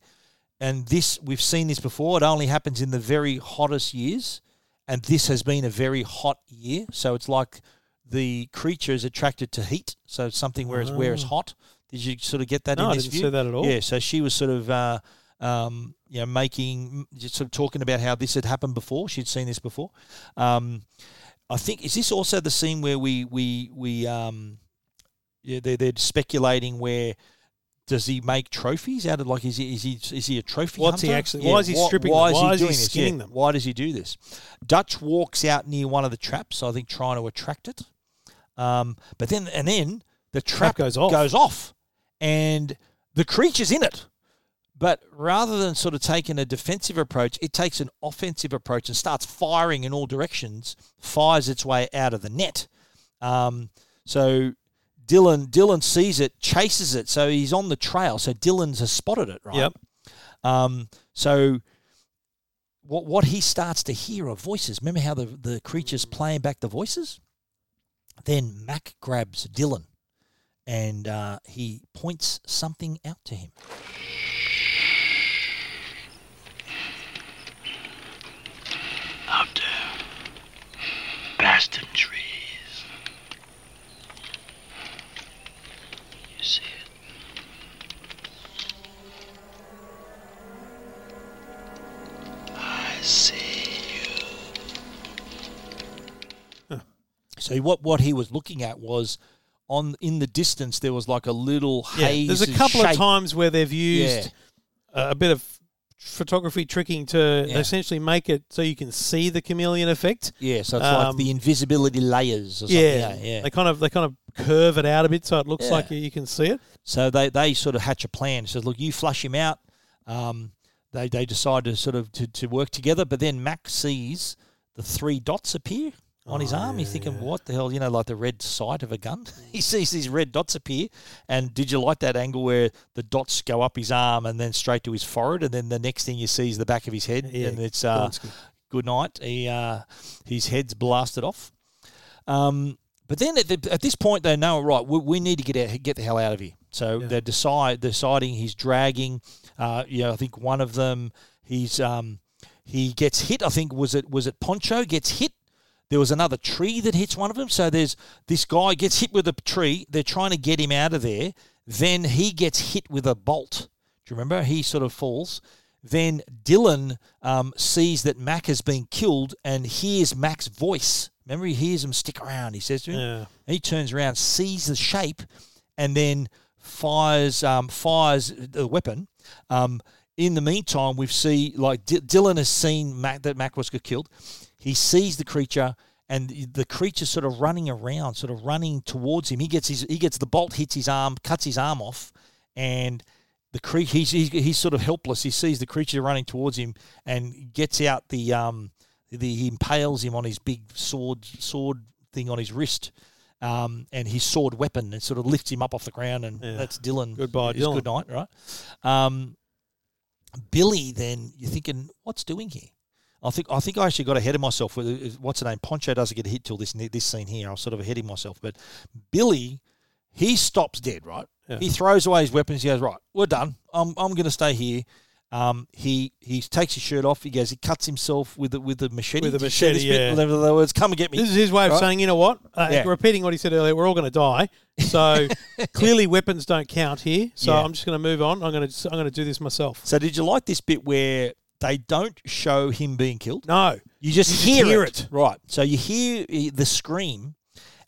And this, we've seen this before. It only happens in the very hottest years. And this has been a very hot year. So it's like the creature is attracted to heat. So it's something where it's, where it's hot. Did you sort of get that no, in this view? No, I didn't see that at all. Yeah, so she was sort of, uh, um, you know, making, just sort of talking about how this had happened before. She'd seen this before. Um I think, is this also the scene where we, we, we, um, yeah, they're, they're speculating where does he make trophies out of, like, is he, is he, is he a trophy What's hunter? He actually, yeah. Why is he stripping why, them? Why, why is he, doing he skinning yeah. them? Why does he do this? Dutch walks out near one of the traps, I think trying to attract it. Um, but then, and then the trap, trap goes off. goes off and the creature's in it. But rather than sort of taking a defensive approach, it takes an offensive approach and starts firing in all directions, fires its way out of the net. Um, so Dylan Dylan sees it, chases it, so he's on the trail. So Dylan has spotted it, right? Yep. Um, so what what he starts to hear are voices. Remember how the, the creature's playing back the voices? Then Mac grabs Dylan and uh, he points something out to him. Up there, bastard trees. You see it? I see you. Huh. So what what he was looking at was on in the distance. There was like a little yeah, haze. There's a couple shape. of times where they've used yeah. a, a bit of photography tricking to yeah. essentially make it so you can see the chameleon effect. Yeah, so it's um, like the invisibility layers or something. Yeah, yeah, yeah. They kind of they kind of curve it out a bit so it looks yeah. like you can see it. So they, they sort of hatch a plan. It says, look, you flush him out. Um, they they decide to sort of to, to work together, but then Mac sees the three dots appear on oh, his arm. Yeah, He's thinking, yeah. what the hell? You know, like the red sight of a gun. He sees these red dots appear. And did you like that angle where the dots go up his arm and then straight to his forehead? And then the next thing you see is the back of his head. Yeah, and it's uh, good. good night. He, uh, his head's blasted off. Um, but then at, the, at this point, they know, right, we, we need to get out, get the hell out of here. So yeah. they're decide, deciding he's dragging. Uh, you know, I think one of them, he's um, he gets hit. I think, was it was it Poncho gets hit? There was another tree that hits one of them. So there's this guy gets hit with a tree. They're trying to get him out of there. Then he gets hit with a bolt. Do you remember? He sort of falls. Then Dylan um, sees that Mac has been killed and hears Mac's voice. Remember, he hears him stick around, he says to him. Yeah. And he turns around, sees the shape, and then fires um, fires the weapon. Um, in the meantime, we've see like D- Dylan has seen Mac, that Mac was killed. He sees the creature, and the creature sort of running around, sort of running towards him. He gets his, he gets the bolt, hits his arm, cuts his arm off, and the cre- he's, he's he's sort of helpless. He sees the creature running towards him and gets out the um the he impales him on his big sword sword thing on his wrist, um and his sword weapon, and sort of lifts him up off the ground. And yeah. that's Dylan. Goodbye, Dylan. Good night, right? Um, Billy. Then you're thinking, what's doing here? I think I think I actually got ahead of myself. With, what's her name? Poncho doesn't get hit till this this scene here. I was sort of ahead of myself. But Billy, he stops dead, right? Yeah. He throws away his weapons. He goes, right, we're done. I'm I'm going to stay here. Um, he he takes his shirt off. He goes, he cuts himself with the, with the machete. With the machete, yeah. In other words, come and get me. This is his way of right? saying, you know what? Uh, yeah. Repeating what he said earlier, we're all going to die. So clearly weapons don't count here. So yeah. I'm just going to move on. I'm going to I'm going to do this myself. So did you like this bit where they don't show him being killed? No. You just, you hear, just hear it. it. Right. So you hear the scream,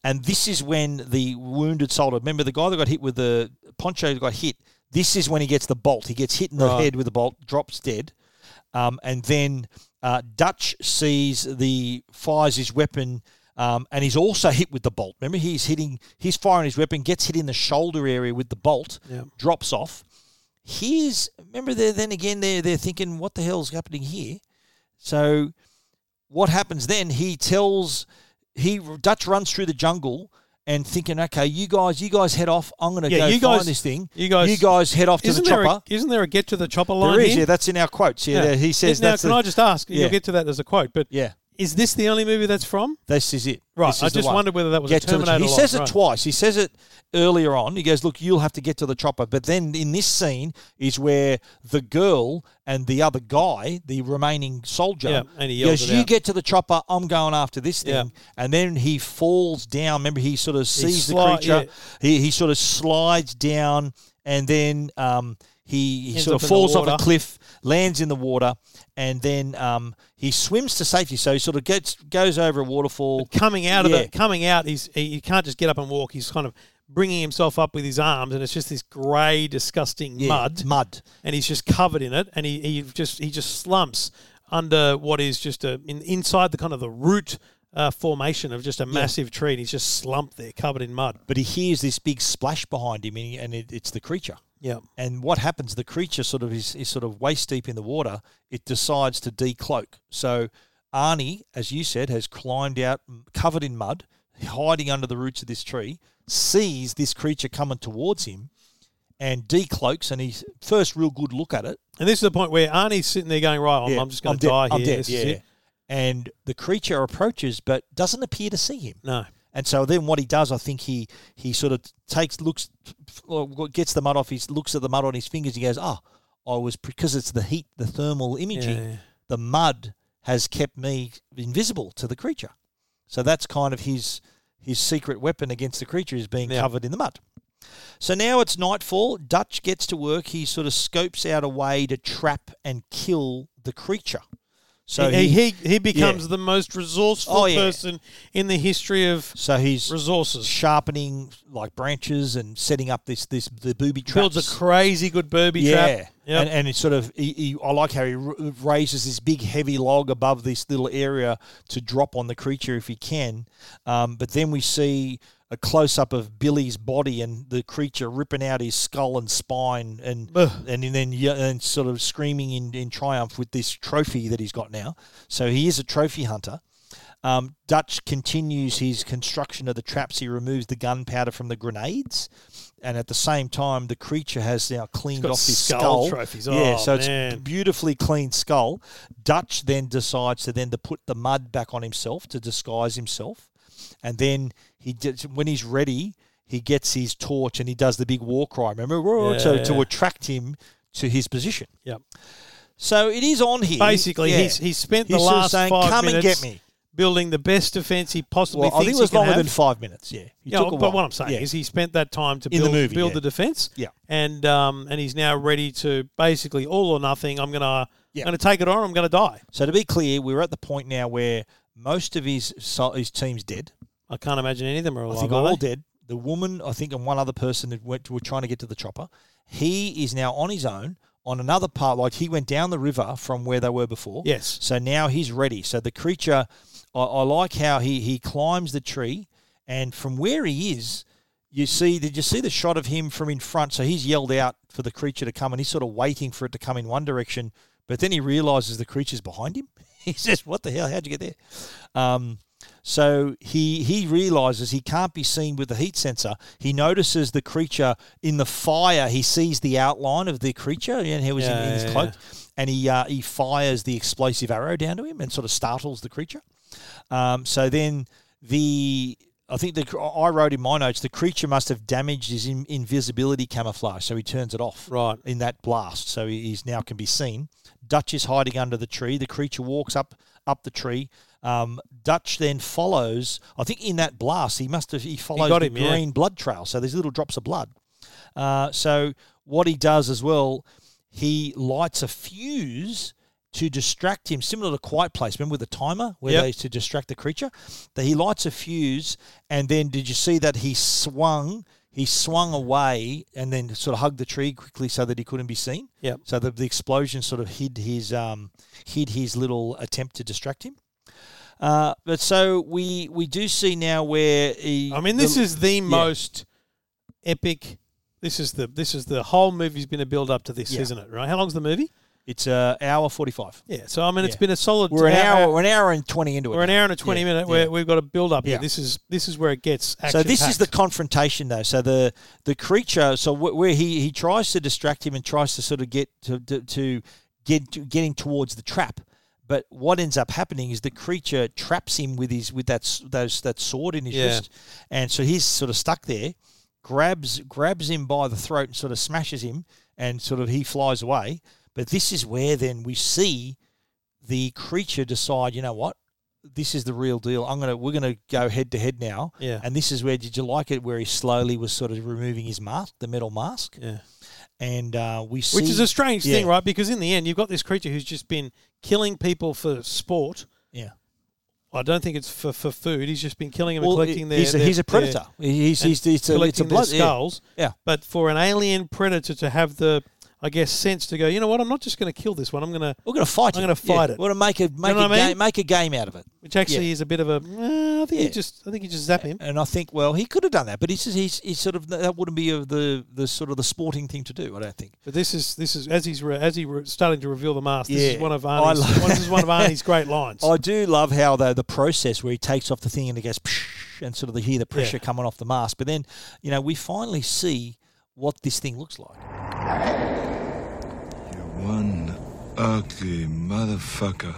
and this is when the wounded soldier, remember the guy that got hit with the, Poncho got hit, this is when he gets the bolt. He gets hit in the right. head with the bolt, drops dead, um, and then uh, Dutch sees the, fires his weapon, um, and he's also hit with the bolt. Remember, he's hitting, he's firing his weapon, gets hit in the shoulder area with the bolt, yep. drops off. Here's, remember, they're, then again, they're, they're thinking, what the hell's happening here? So what happens then? He tells, he Dutch runs through the jungle and thinking, okay, you guys you guys head off. I'm going to yeah, go you find guys, this thing. You guys, you guys head off to the chopper. A, isn't there a get to the chopper line There is, here? yeah. That's in our quotes. Yeah, yeah. There, he says now, that's Now, can a, I just ask? Yeah. You'll get to that as a quote, but yeah. is this the only movie that's from? This is it. Right. Is I just wondered whether that was get a Terminator. To the, he says it right. twice. He says it earlier on. He goes, look, you'll have to get to the chopper. But then in this scene is where the girl and the other guy, the remaining soldier, yeah, and he goes, you out. get to the chopper. I'm going after this thing. Yeah. And then he falls down. Remember, he sort of sees sli- the creature. Yeah. He, he sort of slides down, and then um, he, he sort of falls off a cliff, lands in the water, and then um, he swims to safety. So he sort of gets goes over a waterfall. But coming out yeah. of it, coming out, he's he, he can't just get up and walk. He's kind of bringing himself up with his arms, and it's just this grey, disgusting yeah, mud, mud, and he's just covered in it, and he, he just he just slumps under what is just a in, inside the kind of the root uh, formation of just a massive yeah. tree, and he's just slumped there, covered in mud. But he hears this big splash behind him, and, he, and it, it's the creature. Yeah. And what happens, the creature sort of is, is sort of waist deep in the water. It decides to decloak. So Arnie, as you said, has climbed out, covered in mud, hiding under the roots of this tree, sees this creature coming towards him, and decloaks, and he's first real good look at it. And this is the point where Arnie's sitting there going, right, I'm, yeah, I'm just going to die I'm here. Dead, yeah. And the creature approaches but doesn't appear to see him. No. And so then what he does, I think he he sort of takes, looks, gets the mud off, he looks at the mud on his fingers, he goes, oh, I was, because it's the heat, the thermal imaging, yeah, yeah. the mud has kept me invisible to the creature. So that's kind of his his secret weapon against the creature is being yeah. covered in the mud. So now it's nightfall. Dutch gets to work. He sort of scopes out a way to trap and kill the creature. So he he, he, he becomes yeah. the most resourceful oh, yeah. person in the history of so he's resources. Sharpening like branches and setting up this this the booby traps. Builds a crazy good booby yeah. trap. Yeah, and, and it's sort of he, he, I like how he raises this big heavy log above this little area to drop on the creature if he can. Um, but then we see a close-up of Billy's body and the creature ripping out his skull and spine and Ugh. and then and sort of screaming in, in triumph with this trophy that he's got now. So he is a trophy hunter. Um, Dutch continues his construction of the traps. He removes the gunpowder from the grenades, and at the same time, the creature has now cleaned off his skull. skull. Trophies. Yeah, oh, so man. It's beautifully clean skull. Dutch then decides to then to put the mud back on himself to disguise himself. And then he, did, when he's ready, he gets his torch and he does the big war cry. Remember, yeah, so yeah. to attract him to his position. Yep. So it is on here. Basically, yeah. he's he spent he's the last saying, five Come minutes and get me. building the best defense he possibly. Well, thinks I think it was longer have. than five minutes. Yeah. He yeah took a but while. What I'm saying yeah. is, he spent that time to build, the, movie, build yeah. the defense. Yeah. And um and he's now ready to basically all or nothing. I'm gonna yeah. I'm gonna take it on. I'm gonna die. So to be clear, we're at the point now where most of his his team's dead. I can't imagine any of them are alive. I think are all dead. The woman, I think, and one other person that went to, were trying to get to the chopper. He is now on his own on another part. Like he went down the river from where they were before. Yes. So now he's ready. So the creature, I, I like how he he climbs the tree, and from where he is, you see. Did you see the shot of him from in front? So he's yelled out for the creature to come, and he's sort of waiting for it to come in one direction. But then he realizes the creature's behind him. He says, what the hell? How'd you get there? Um, so he he realizes he can't be seen with the heat sensor. He notices the creature in the fire. He sees the outline of the creature, and he was yeah, in, in his cloak. Yeah. And he uh, he fires the explosive arrow down to him and sort of startles the creature. Um, so then the I think the I wrote in my notes the creature must have damaged his in, invisibility camouflage, so he turns it off right in that blast. So he he's now can be seen. Dutch is hiding under the tree. The creature walks up up the tree. Um, Dutch then follows. I think in that blast, he must have he follows the green blood trail. So there's little drops of blood. Uh, so what he does as well, he lights a fuse to distract him, similar to Quiet Place. Remember with the timer where yep. they used to distract the creature. That he lights a fuse, and then did you see that he swung? He swung away and then sort of hugged the tree quickly so that he couldn't be seen. Yeah. So the, the explosion sort of hid his um hid his little attempt to distract him. Uh, but so we we do see now where he. I mean, this the, is the yeah. most epic. This is the this is the whole movie's been a build up to this, yeah. isn't it? Right? How long's the movie? It's an hour forty-five. Yeah. So I mean, it's yeah. been a solid. We're an hour, hour. We're an hour and twenty into it. We're an hour and a twenty yeah. minute. Where yeah. we've got a build up. Yeah. Here. This is this is where it gets. So this packed. is the confrontation, though. So the the creature. So wh- where he, he tries to distract him and tries to sort of get to to, to get to getting towards the trap. But what ends up happening is the creature traps him with his with that those that sword in his yeah. wrist, and so he's sort of stuck there. Grabs grabs him by the throat and sort of smashes him, and sort of he flies away. But this is where then we see the creature decide, you know what, this is the real deal. I'm gonna we're gonna go head to head now. Yeah. And this is where did you like it? Where he slowly was sort of removing his mask, the metal mask. Yeah. And uh, we see, which is a strange yeah. thing, right? Because in the end, you've got this creature who's just been killing people for sport. Yeah. I don't think it's for, for food. He's just been killing them well, and collecting it, their, he's a, their... He's a predator. Their, he's he's, he's, he's collecting it's a blood, their skulls. Yeah. yeah. But for an alien predator to have the I guess, sense to go, you know what, I'm not just going to kill this one. I'm going to We're going to fight I'm it. I'm going to fight yeah. it. We're going to make, a, make, you know a, game, make a game out of it. Which actually yeah. is a bit of a, uh, I think you yeah. just I think you just zap him. And I think, well, he could have done that, but he's, he's, he's sort of, that wouldn't be a, the, the sort of the sporting thing to do, I don't think. But this is, this is as he's re, as he re, starting to reveal the mask, this yeah. is one of Arnie's, one, this is one of Arnie's great lines. I do love how, though, the process where he takes off the thing and it goes, psh, and sort of the, hear the pressure yeah. coming off the mask. But then, you know, we finally see what this thing looks like. You one ugly motherfucker.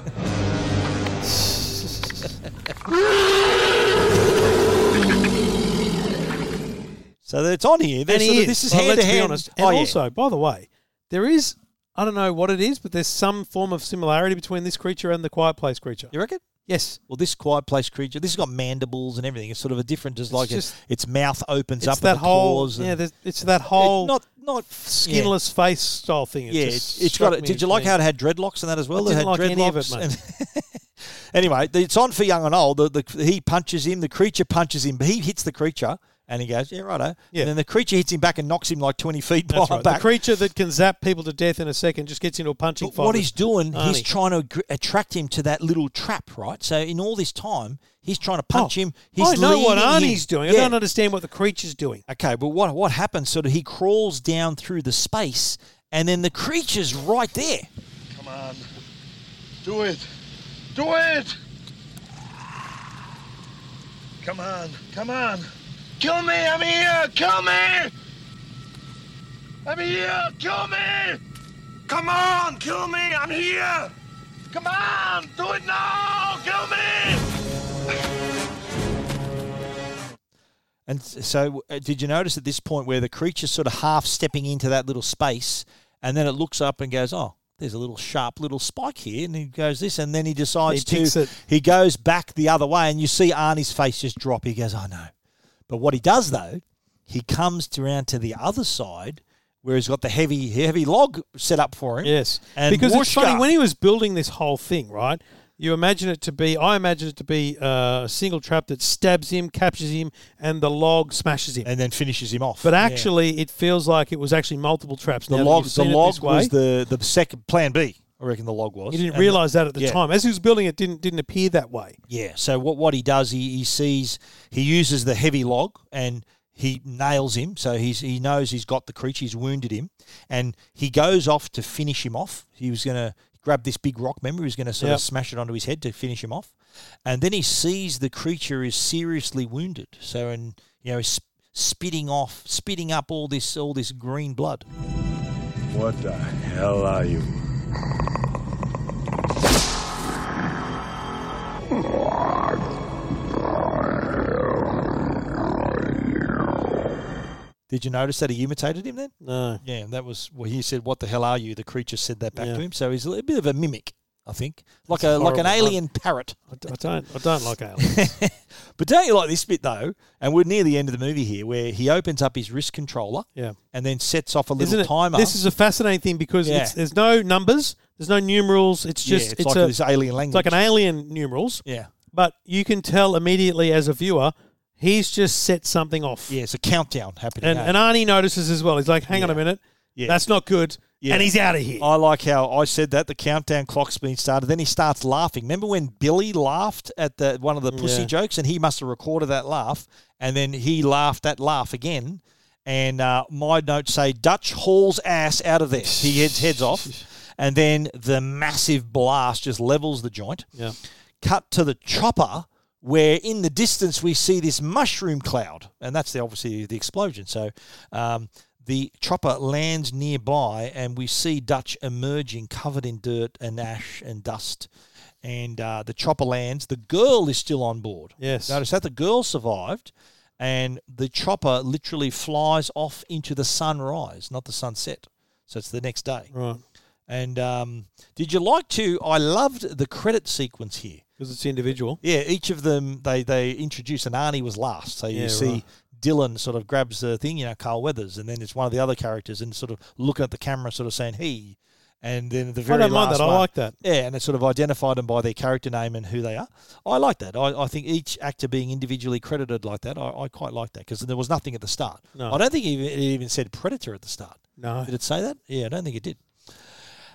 So it's on here. They're and he is. Of, this is well, hand to hand. Honest. And oh, also, yeah. by the way, there is, I don't know what it is, but there's some form of similarity between this creature and the Quiet Place creature. You reckon? Yes. Well, this Quiet Place creature, this has got mandibles and everything. It's sort of a different, just it's like just, a, its mouth opens it's up that with the whole, claws. Yeah, it's that whole it, not, not skinless yeah. face style thing. It yeah, just it's got. A, did you like how it had dreadlocks and that as well? I didn't it had like dreadlocks any of it, mate. Anyway, it's on for young and old. The, the, he punches him. The creature punches him. But he hits the creature. And he goes, yeah, righto. Yeah. And then the creature hits him back and knocks him like twenty feet That's right. back. The creature that can zap people to death in a second just gets into a punching but fight. What he's doing, Arnie. he's trying to attract him to that little trap, right? So in all this time, he's trying to punch oh, him. He's I know what Arnie's him. doing. Yeah. I don't understand what the creature's doing. Okay, but what, what happens? Sort of he crawls down through the space, and then the creature's right there. Come on. Do it. Do it. Come on. Come on. Kill me! I'm here! Kill me! I'm here! Kill me! Come on! Kill me! I'm here! Come on! Do it now! Kill me! And so, uh, did you notice at this point where the creature's sort of half stepping into that little space, and then it looks up and goes, oh, there's a little sharp little spike here, and he goes this, and then he decides he to... It. He goes back the other way, and you see Arnie's face just drop. He goes, oh, no. But what he does, though, he comes around to the other side where he's got the heavy heavy log set up for him. Yes. And because it's funny, when he was building this whole thing, right, you imagine it to be, I imagine it to be a single trap that stabs him, captures him, and the log smashes him. And then finishes him off. But actually, yeah. it feels like it was actually multiple traps. The log, the log was the, the second plan B. I reckon the log was. He didn't realise that at the yeah. time. As he was building it, didn't didn't appear that way. Yeah. So what, what he does, he, he sees, he uses the heavy log and he nails him. So he's he knows he's got the creature, he's wounded him. And he goes off to finish him off. He was going to grab this big rock, remember? He was going to sort yep. of smash it onto his head to finish him off. And then he sees the creature is seriously wounded. So, and you know, he's spitting off, spitting up all this all this green blood. What the hell are you? Did you notice that he imitated him then? No. Yeah, that was well. He said, "What the hell are you?" The creature said that back yeah. to him. So he's a bit of a mimic, I think, like That's a like an alien one. parrot. I don't, I don't like aliens. But don't you like this bit though? And we're near the end of the movie here, where he opens up his wrist controller, yeah. and then sets off a little Isn't it, timer. This is a fascinating thing because yeah. it's, there's no numbers, there's no numerals. It's just yeah, it's, it's like a, this alien language. It's like an alien numerals. Yeah, but you can tell immediately as a viewer. He's just set something off. Yeah, it's a countdown happening. And, and Arnie notices as well. He's like, hang yeah. on a minute. Yeah. That's not good. Yeah. And he's out of here. I like how I said that. The countdown clock's been started. Then he starts laughing. Remember when Billy laughed at the one of the pussy yeah. jokes? And he must have recorded that laugh. And then he laughed that laugh again. And uh, my notes say, Dutch hauls ass out of there. He heads, heads off. And then the massive blast just levels the joint. Yeah. Cut to the chopper. Where in the distance we see this mushroom cloud, and that's the, obviously the explosion. So um, the chopper lands nearby, and we see Dutch emerging covered in dirt and ash and dust. And uh, the chopper lands. The girl is still on board. Yes. Notice that the girl survived, and the chopper literally flies off into the sunrise, not the sunset. So it's the next day. Right. And um, did you like to – I loved the credit sequence here. Because it's individual. Yeah, each of them, they, they introduce, and Arnie was last. So you yeah, see right. Dylan sort of grabs the thing, you know, Carl Weathers, and then it's one of the other characters and sort of looking at the camera, sort of saying, he. And then the very last I don't mind that. One, I like that. Yeah, and it sort of identified them by their character name and who they are. I like that. I, I think each actor being individually credited like that, I, I quite like that because there was nothing at the start. No. I don't think it even, it even said Predator at the start. No. Did it say that? Yeah, I don't think it did.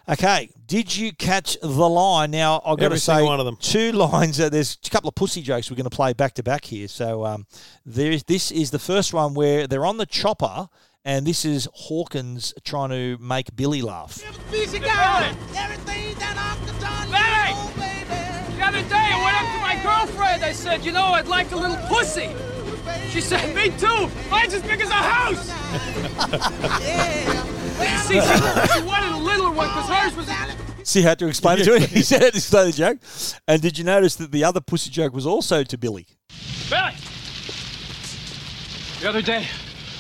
Okay, did you catch the line? Now, I've got to say one of them. Two lines. Uh, there's a couple of pussy jokes we're going to play back-to-back here. So um, there is, this is the first one where they're on the chopper, and this is Hawkins trying to make Billy laugh. Busy guy. Everything that I've done, baby. The other day, I went up to my girlfriend. I said, you know, I'd like a little pussy. She said, me too. Mine's as big as a house. Yeah. See, she, she wanted a little one because hers was... See, had to explain it to her. He said it to explain the joke. And did you notice that the other pussy joke was also to Billy? Billy! The other day,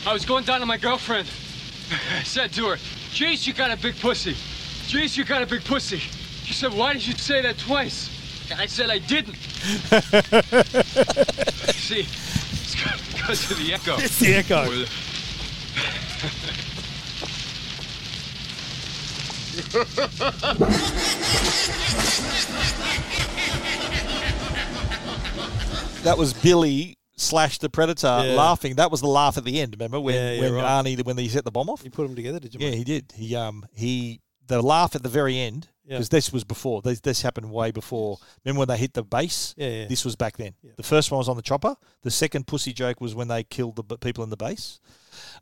I was going down to my girlfriend. I said to her, geez, you got a big pussy. Geez, you got a big pussy. She said, why did you say that twice? I said, I didn't. See... Because of the echo. It's the echo. That was Billy slash the Predator yeah. laughing. That was the laugh at the end. Remember when yeah, yeah, when right. Arnie when they set the bomb off? You put them together, did you? Yeah, mate? He did. He um he the laugh at the very end because yeah. this was before. This, this happened way before. Remember when they hit the base? Yeah, yeah. This was back then. Yeah. The first one was on the chopper. The second pussy joke was when they killed the b- people in the base.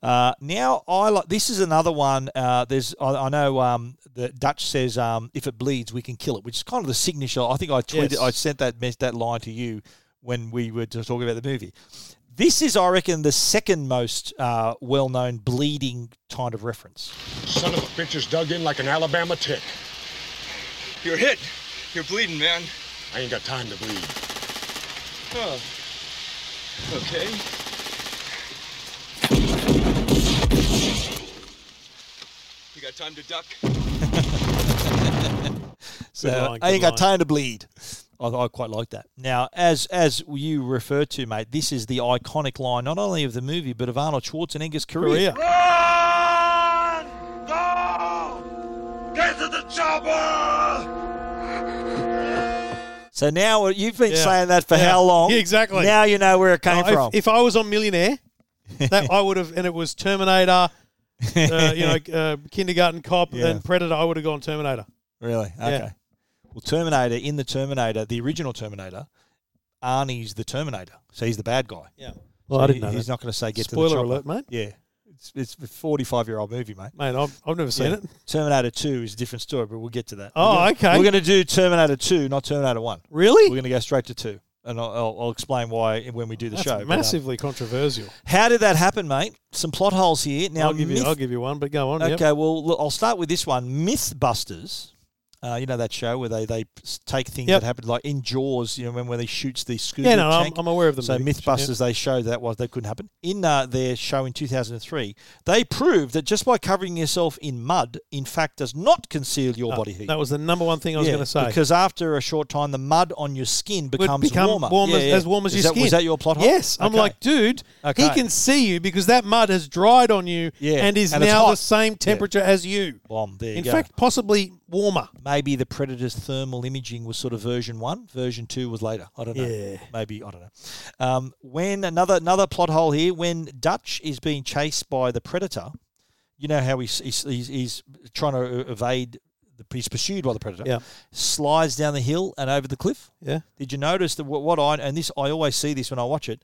Uh, now, I like this is another one. Uh, there's I, I know um, the Dutch says, um, if it bleeds, we can kill it, which is kind of the signature. I think I tweeted, yes. I sent that that line to you when we were talking about the movie. This is, I reckon, the second most uh, well-known bleeding kind of reference. Son of a bitch is dug in like an Alabama tick. You're hit. You're bleeding, man. I ain't got time to bleed. Oh. Okay. You got time to duck? So line, I ain't got time to bleed. I, I quite like that. Now, as as you refer to, mate, this is the iconic line, not only of the movie, but of Arnold Schwarzenegger's career. career. Run! Go! Get to the chopper! So now you've been yeah. saying that for yeah. how long? Yeah, exactly. Now you know where it came no, from. If, if I was on Millionaire, that I would have, and it was Terminator, uh, you know, uh, Kindergarten Cop, yeah. and Predator. I would have gone Terminator. Really? Okay. Yeah. Well, Terminator in the Terminator, the original Terminator, Arnie's the Terminator, so he's the bad guy. Yeah. Well, so I didn't he, know. He's that. Not going to say get Spoiler to the chopper. Spoiler alert, mate. Yeah. It's, it's a forty-five-year-old movie, mate. Mate, I've, I've never seen yeah. it. Terminator two is a different story, but we'll get to that. Oh, we're gonna, okay. We're going to do Terminator two, not Terminator one. Really? We're going to go straight to two, and I'll, I'll, I'll explain why when we do the That's show. That's massively but, um, controversial. How did that happen, mate? Some plot holes here. Now, I'll give you, myth- I'll give you one, but go on. Okay, yep. well, look, I'll start with this one. Mythbusters. Uh, you know that show where they, they take things yep. that happened, like in Jaws, you know, when, when they shoots the scuba yeah, no, tank. I'm, I'm aware of them. So Mythbusters, yeah. they showed that was that couldn't happen. In uh, their show in two thousand three, they proved that just by covering yourself in mud, in fact, does not conceal your no, body heat. That was the number one thing I was yeah, going to say. Because after a short time, the mud on your skin becomes become warmer. Warm yeah, as, yeah. as warm as Is your that, skin. Was that your plot hole? Yes. Okay. I'm like, dude, okay. he can see you because that mud has dried on you yeah. and is and now the same temperature yeah. as you. Bomb. There you in go. fact, possibly... warmer. Maybe the Predator's thermal imaging was sort of version one. Version two was later. I don't know. Yeah. Maybe, I don't know. Um, when another another plot hole here, when Dutch is being chased by the Predator, you know how he's, he's, he's, he's trying to evade, the, he's pursued by the Predator, yeah. slides down the hill and over the cliff. Yeah. Did you notice that what, what I, and this I always see this when I watch it,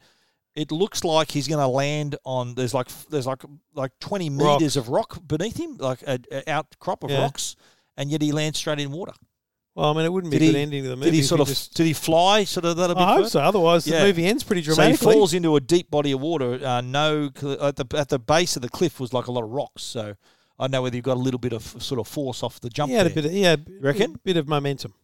it looks like he's going to land on, there's like there's like like twenty rock. meters of rock beneath him, like an outcrop of yeah. rocks. And yet he lands straight in water. Well, I mean, it wouldn't did be a good he, ending to the movie. Did he sort he of? Just... Did he fly? Sort of that a bit. I hope so. Otherwise, yeah. the movie ends pretty dramatically. So he falls into a deep body of water. Uh, no, at the at the base of the cliff was like a lot of rocks. So I don't know whether you got a little bit of sort of force off the jump. Yeah, there. a bit. Of, yeah, you reckon a bit of momentum.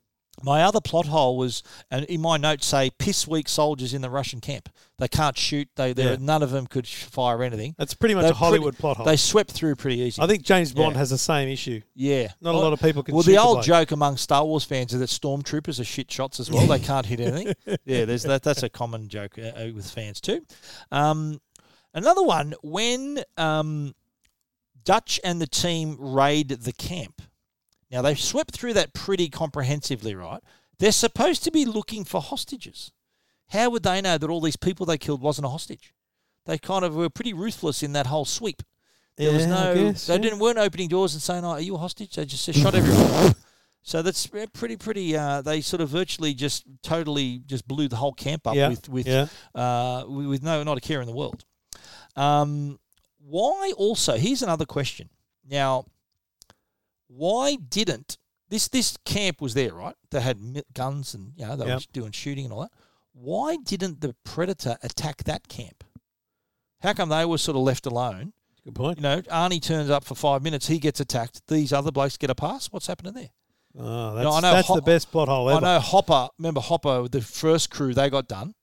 My other plot hole was, and in my notes say, piss weak soldiers in the Russian camp. They can't shoot. They, yeah. None of them could fire anything. That's pretty much They're a Hollywood pretty, plot hole. They swept through pretty easy. I think James Bond yeah. has the same issue. Yeah. Not well, a lot of people can well, shoot Well, the old the joke among Star Wars fans is that stormtroopers are shit shots as well. They can't hit anything. Yeah, there's that. That's a common joke uh, with fans too. Um, another one, when um, Dutch and the team raid the camp. Now, they've swept through that pretty comprehensively, right? They're supposed to be looking for hostages. How would they know that all these people they killed wasn't a hostage? They kind of were pretty ruthless in that whole sweep. There yeah, was no. Guess, they yeah. didn't weren't opening doors and saying, "Oh, are you a hostage?" They just shot everyone. So that's pretty, pretty. Uh, they sort of virtually just totally just blew the whole camp up yeah. with with yeah. uh, with no not a care in the world. Um, why also? Here's another question. Now, why didn't this this camp was there right? They had guns and you know they yep. were doing shooting and all that. Why didn't the Predator attack that camp? How come they were sort of left alone? Good point. You know, Arnie turns up for five minutes. He gets attacked. These other blokes get a pass. What's happening there? Oh, that's, you know, I know that's Ho- the best plot hole ever. I know Hopper. Remember Hopper, the first crew, they got done.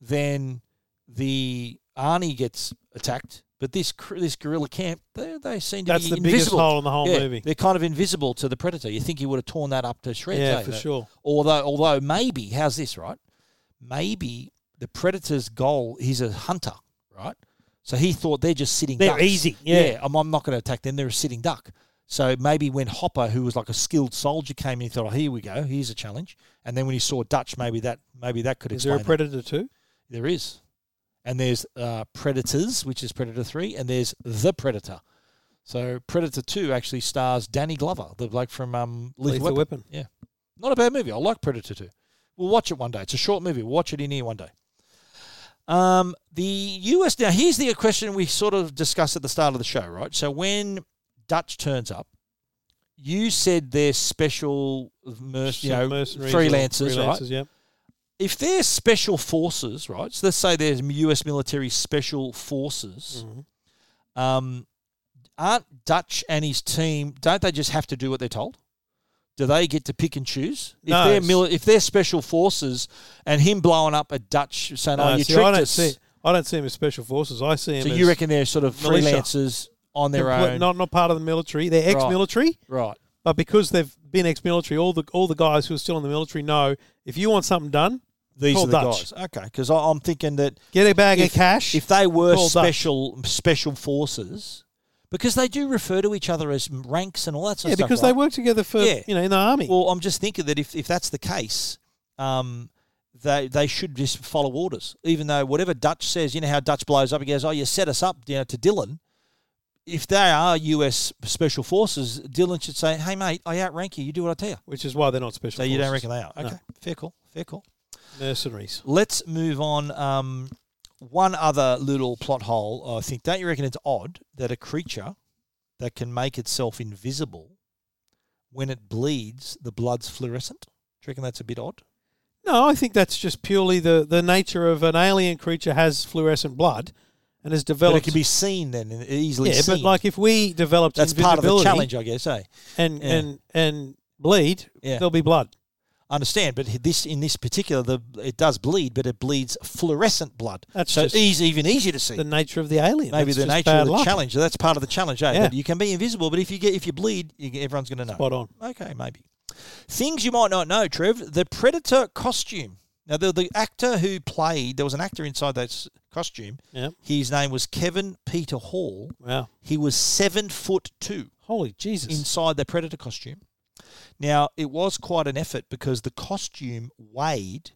Then the Arnie gets attacked. But this this guerrilla camp, they, they seem to that's be invisible. That's the biggest hole in the whole yeah, movie. They're kind of invisible to the Predator. You think he would have torn that up to shreds. Yeah, eh? for that, sure. Although, although maybe, how's this, right? Maybe the Predator's goal, he's a hunter, right? So he thought they're just sitting ducks. They're easy. Yeah, yeah I'm, I'm not going to attack them. They're a sitting duck. So maybe when Hopper, who was like a skilled soldier, came in, he thought, oh, here we go. Here's a challenge. And then when he saw Dutch, maybe that maybe that could explain it. Is there a Predator two? There is. And there's uh, Predators, which is Predator three, and there's The Predator. So Predator two actually stars Danny Glover, the bloke from um, Lethal, Lethal Weapon. Weapon. Yeah. Not a bad movie. I like Predator two. We'll watch it one day. It's a short movie. We'll watch it in here one day. Um, the U S now here's the question we sort of discussed at the start of the show, right? So when Dutch turns up, you said they're special, merc- so you know, freelancers, freelancers, right? Yeah. If they're special forces, right? So let's say there's U S military special forces. Mm-hmm. Um, aren't Dutch and his team? Don't they just have to do what they're told? Do they get to pick and choose? If no, they're mili- if they're special forces and him blowing up a Dutch saying, no, "Oh, you see, tricked I don't us," see, I don't see him as special forces. I see him. So as you reckon they're sort of militia. freelancers on their Compl- own, not not part of the military. They're ex-military, right. right? But because they've been ex-military, all the all the guys who are still in the military know if you want something done, these call are the Dutch. guys. Okay, because I'm thinking that get a bag if, of cash. If they were special Dutch. special forces. Because they do refer to each other as ranks and all that sort yeah, of stuff. Yeah, because right? they work together for yeah. you know in the army. Well, I'm just thinking that if, if that's the case, um, they they should just follow orders. Even though whatever Dutch says, you know how Dutch blows up, he goes, "Oh, you set us up," you know, to Dylan. If they are U S special forces, Dylan should say, "Hey mate, I outrank you. You do what I tell you." Which is why they're not special. So forces. You don't reckon they are? Okay, no. fair call, fair call. Mercenaries. Let's move on. Um, One other little plot hole, I think, don't you reckon it's odd that a creature that can make itself invisible, when it bleeds, the blood's fluorescent? Do you reckon that's a bit odd? No, I think that's just purely the, the nature of an alien creature has fluorescent blood and has developed... But it can be seen then, easily yeah, seen. Yeah, but like if we developed that's invisibility... That's part of the challenge, I guess, eh? And, yeah. and, and bleed, yeah. there'll be blood. Understand, but this in this particular, the it does bleed, but it bleeds fluorescent blood. That's so it's easy, even easier to see. The nature of the alien. Maybe that's the nature of the luck. challenge. That's part of the challenge, eh? Yeah. That you can be invisible, but if you get if you bleed, you, everyone's going to know. Spot on. Okay, maybe. Things you might not know, Trev. The Predator costume. Now, the, the actor who played, there was an actor inside that costume. Yeah. His name was Kevin Peter Hall. Wow. He was seven foot two. Holy Jesus. Inside the Predator costume. Now, it was quite an effort because the costume weighed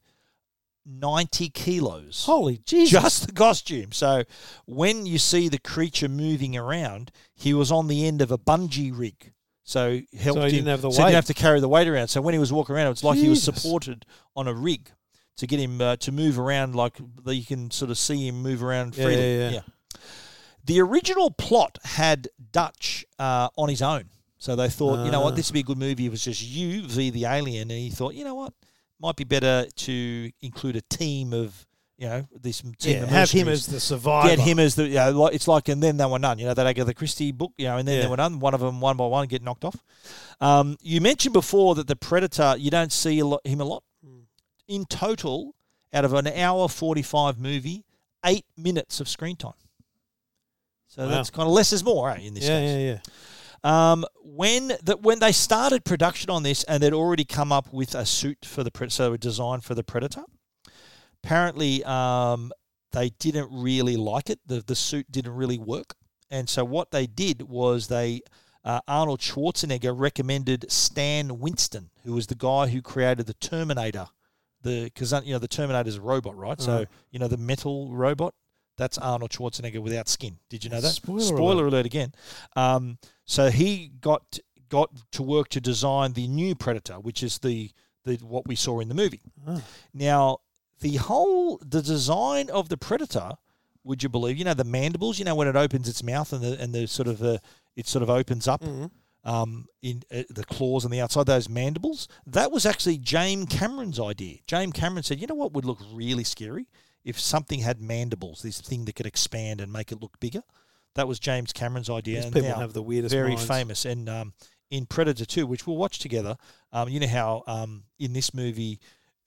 ninety kilos. Holy Jesus. Just the costume. So when you see the creature moving around, he was on the end of a bungee rig. So helped so he didn't him. Have the so weight. He didn't have to carry the weight around. So when he was walking around, it was like Jesus. He was supported on a rig to get him uh, to move around like you can sort of see him move around freely. Yeah, yeah, yeah. yeah. The original plot had Dutch uh, on his own. So they thought, uh, you know what, this would be a good movie. It was just you v the alien, and he thought, you know what, might be better to include a team of, you know, this team. Yeah, of have him as the survivor. Get him as the, you know, it's like, and then they were none. You know, that Agatha Christie book, you know, and then yeah. they were none. One of them, one by one, get knocked off. Um, you mentioned before that the Predator, you don't see a lot, him a lot. In total, out of an hour forty-five movie, eight minutes of screen time. So wow. that's kind of less is more, eh, in this yeah, case. Yeah, yeah, yeah. Um, when that when they started production on this, and they'd already come up with a suit for the Predator, so a design for the Predator. Apparently, um, they didn't really like it. the The suit didn't really work, and so what they did was they uh, Arnold Schwarzenegger recommended Stan Winston, who was the guy who created the Terminator. The because you know the Terminator's a robot, right? Mm-hmm. So you know the metal robot. That's Arnold Schwarzenegger without skin. Did you know that? Spoiler, Spoiler alert. alert again. Um, so he got got to work to design the new Predator, which is the, the what we saw in the movie. Oh. Now, the whole the design of the Predator, would you believe? You know, the mandibles. You know, when it opens its mouth and the and the sort of uh, it sort of opens up. Mm-hmm. Um, in uh, the claws on the outside, those mandibles. That was actually James Cameron's idea. James Cameron said, you know what would look really scary? If something had mandibles, this thing that could expand and make it look bigger. That was James Cameron's idea. These and people have the weirdest Very minds. famous. And um, in Predator two, which we'll watch together, um, you know how um, in this movie,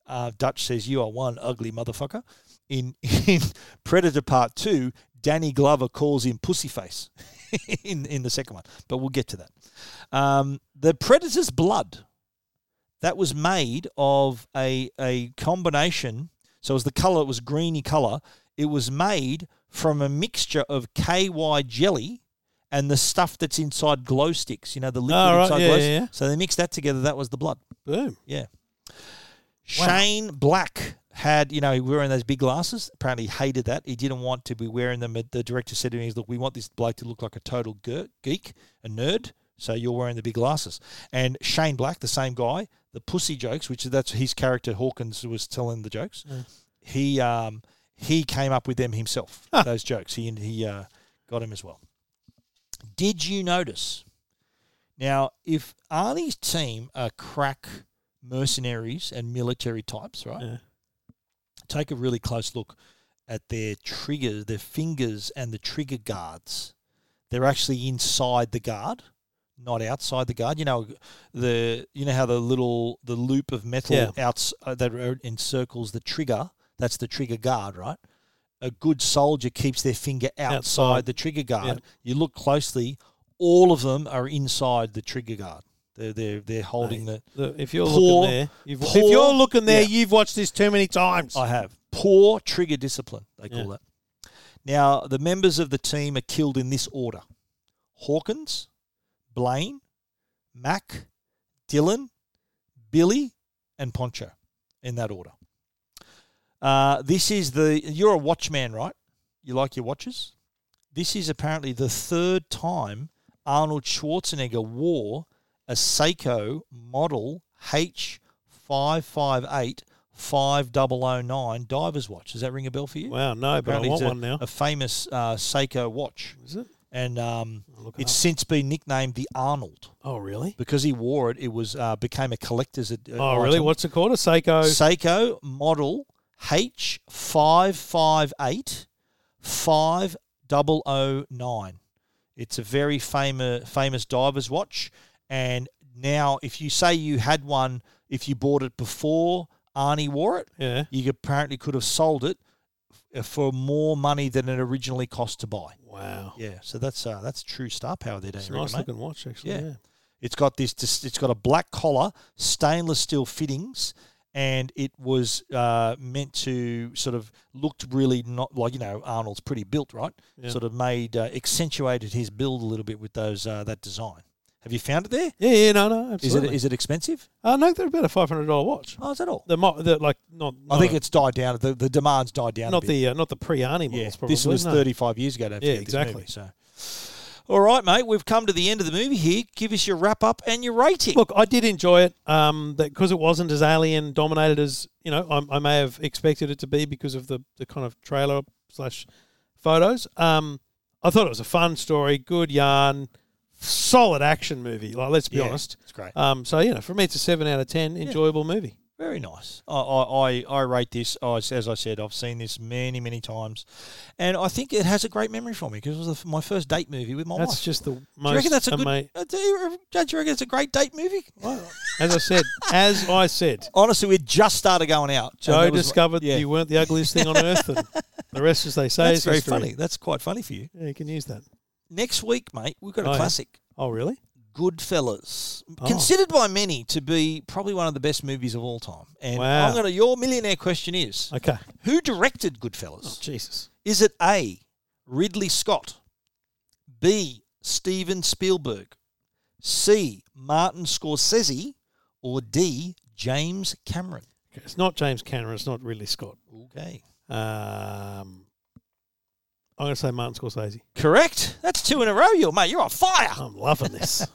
uh, Dutch says, you are one ugly motherfucker. In, in Predator Part two, Danny Glover calls him Pussyface in, in the second one. But we'll get to that. Um, the Predator's blood, that was made of a, a combination. So it was the colour, it was greeny colour. It was made from a mixture of K Y jelly and the stuff that's inside glow sticks. You know, the liquid oh, inside right. yeah, glow sticks. Yeah, yeah. So they mixed that together. That was the blood. Boom. Yeah. Wow. Shane Black had, you know, he was wearing those big glasses. Apparently he hated that. He didn't want to be wearing them. The director said to me, look, we want this bloke to look like a total geek, a nerd, so you're wearing the big glasses. And Shane Black, the same guy, the pussy jokes, which that's his character, Hawkins, was telling the jokes. Mm. He um, he came up with them himself, huh. those jokes. He, he uh, got him as well. Did you notice? Now, if Arnie's team are crack mercenaries and military types, right? Yeah. Take a really close look at their triggers, their fingers and the trigger guards. They're actually inside the guard, not outside the guard. You know the you know how the little the loop of metal yeah. outs uh, that encircles the trigger. That's the trigger guard, right? A good soldier keeps their finger outside, outside. the trigger guard. Yeah. You look closely; all of them are inside the trigger guard. They're they're they're holding Mate, the, the. If you're poor, looking there, you've, poor, if you're looking there, yeah. you've watched this too many times. I have poor trigger discipline. They call yeah. that. Now the members of the team are killed in this order: Hawkins, Blaine, Mac, Dylan, Billy, and Poncho, in that order. Uh, this is the you're a watchman, right? You like your watches. This is apparently the third time Arnold Schwarzenegger wore a Seiko model H five five eight five zero zero nine diver's watch. Does that ring a bell for you? Wow, no, Apparently but I want a, one now. A famous uh, Seiko watch. Is it? And um, it's up. since been nicknamed the Arnold. Oh, really? Because he wore it, it was uh, became a collector's. At, at oh, item. Really? What's it called? A Seiko? Seiko model H five five eight five zero zero nine. It's a very famous famous diver's watch. And now, if you say you had one, if you bought it before Arnie wore it, yeah. you apparently could have sold it for more money than it originally cost to buy. Wow! Yeah, so that's uh, that's true star power there, don't you reckon, mate? It's a nice looking watch, actually. Yeah. yeah, it's got this. It's got a black collar, stainless steel fittings, and it was uh, meant to sort of looked really not like you know Arnold's pretty built, right? Yeah. Sort of made uh, accentuated his build a little bit with those uh, that design. Have you found it there? Yeah, yeah, no, no, absolutely. Is it is it expensive? Uh, no, they're about a five hundred dollar watch. Oh, is that all? The, mo- the like not. I no, think it's died down. The, the demand's died down. Not a bit. the uh, not the pre Arnie models. Yeah, probably, this was no. thirty five years ago. Don't yeah, exactly. This movie, so, all right, mate, we've come to the end of the movie here. Give us your wrap up and your rating. Look, I did enjoy it. Um, that because it wasn't as alien dominated as you know I, I may have expected it to be because of the, the kind of trailer slash photos. Um, I thought it was a fun story, good yarn. Solid action movie. Like, let's be yeah, honest, it's great. Um, so you know, for me, it's a seven out of ten. Enjoyable yeah. movie. Very nice. I I, I rate this. I, as I said, I've seen this many many times, and I think it has a great memory for me because it was a, my first date movie with my that's wife. That's just the most. Do you reckon that's a ama- good? Do you, do you reckon it's a great date movie? Well, as I said, as I said, honestly, we just started going out. Joe discovered yeah. you weren't the ugliest thing on earth, and the rest, as they say, that's is very history. funny. That's quite funny for you. Yeah, you can use that. Next week, mate, we've got a oh, classic. Yeah. Oh, really? Goodfellas. Oh. Considered by many to be probably one of the best movies of all time. And wow. I'm gonna, your millionaire question is, okay, who directed Goodfellas? Oh, Jesus. Is it A, Ridley Scott, B, Steven Spielberg, C, Martin Scorsese, or D, James Cameron? Okay, it's not James Cameron. It's not Ridley Scott. Okay. Um... I'm going to say Martin Scorsese. Correct. That's two in a row, you mate. You're on fire. I'm loving this.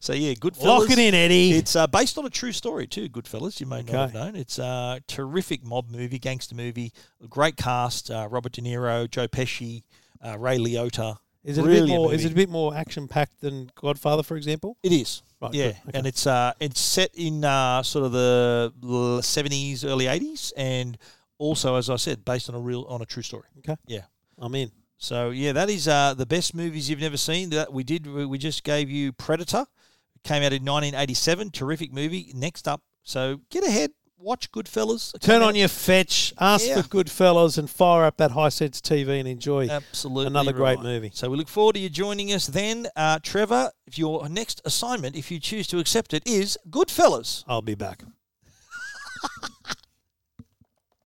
So, yeah, Goodfellas. Lock it in, Eddie. It's uh, based on a true story, too, Goodfellas. You may okay. not have known. It's a terrific mob movie, gangster movie. Great cast. Uh, Robert De Niro, Joe Pesci, uh, Ray Liotta. Is it Brilliant a bit more? Movie. Is it a bit more action-packed than Godfather, for example? It is, right, yeah, okay. and it's uh, it's set in uh, sort of the seventies, early eighties, and also, as I said, based on a real on a true story. Okay, yeah, I'm in. So yeah, that is uh, the best movies you've never seen. That we did, we just gave you Predator, it came out in nineteen eighty-seven, terrific movie. Next up, so get ahead. Watch Goodfellas. Turn on your Fetch, ask yeah. for Goodfellas, and fire up that Hisense T V and enjoy Absolutely another right. great movie. So we look forward to you joining us then. Uh, Trevor, if your next assignment, if you choose to accept it, is Goodfellas. I'll be back.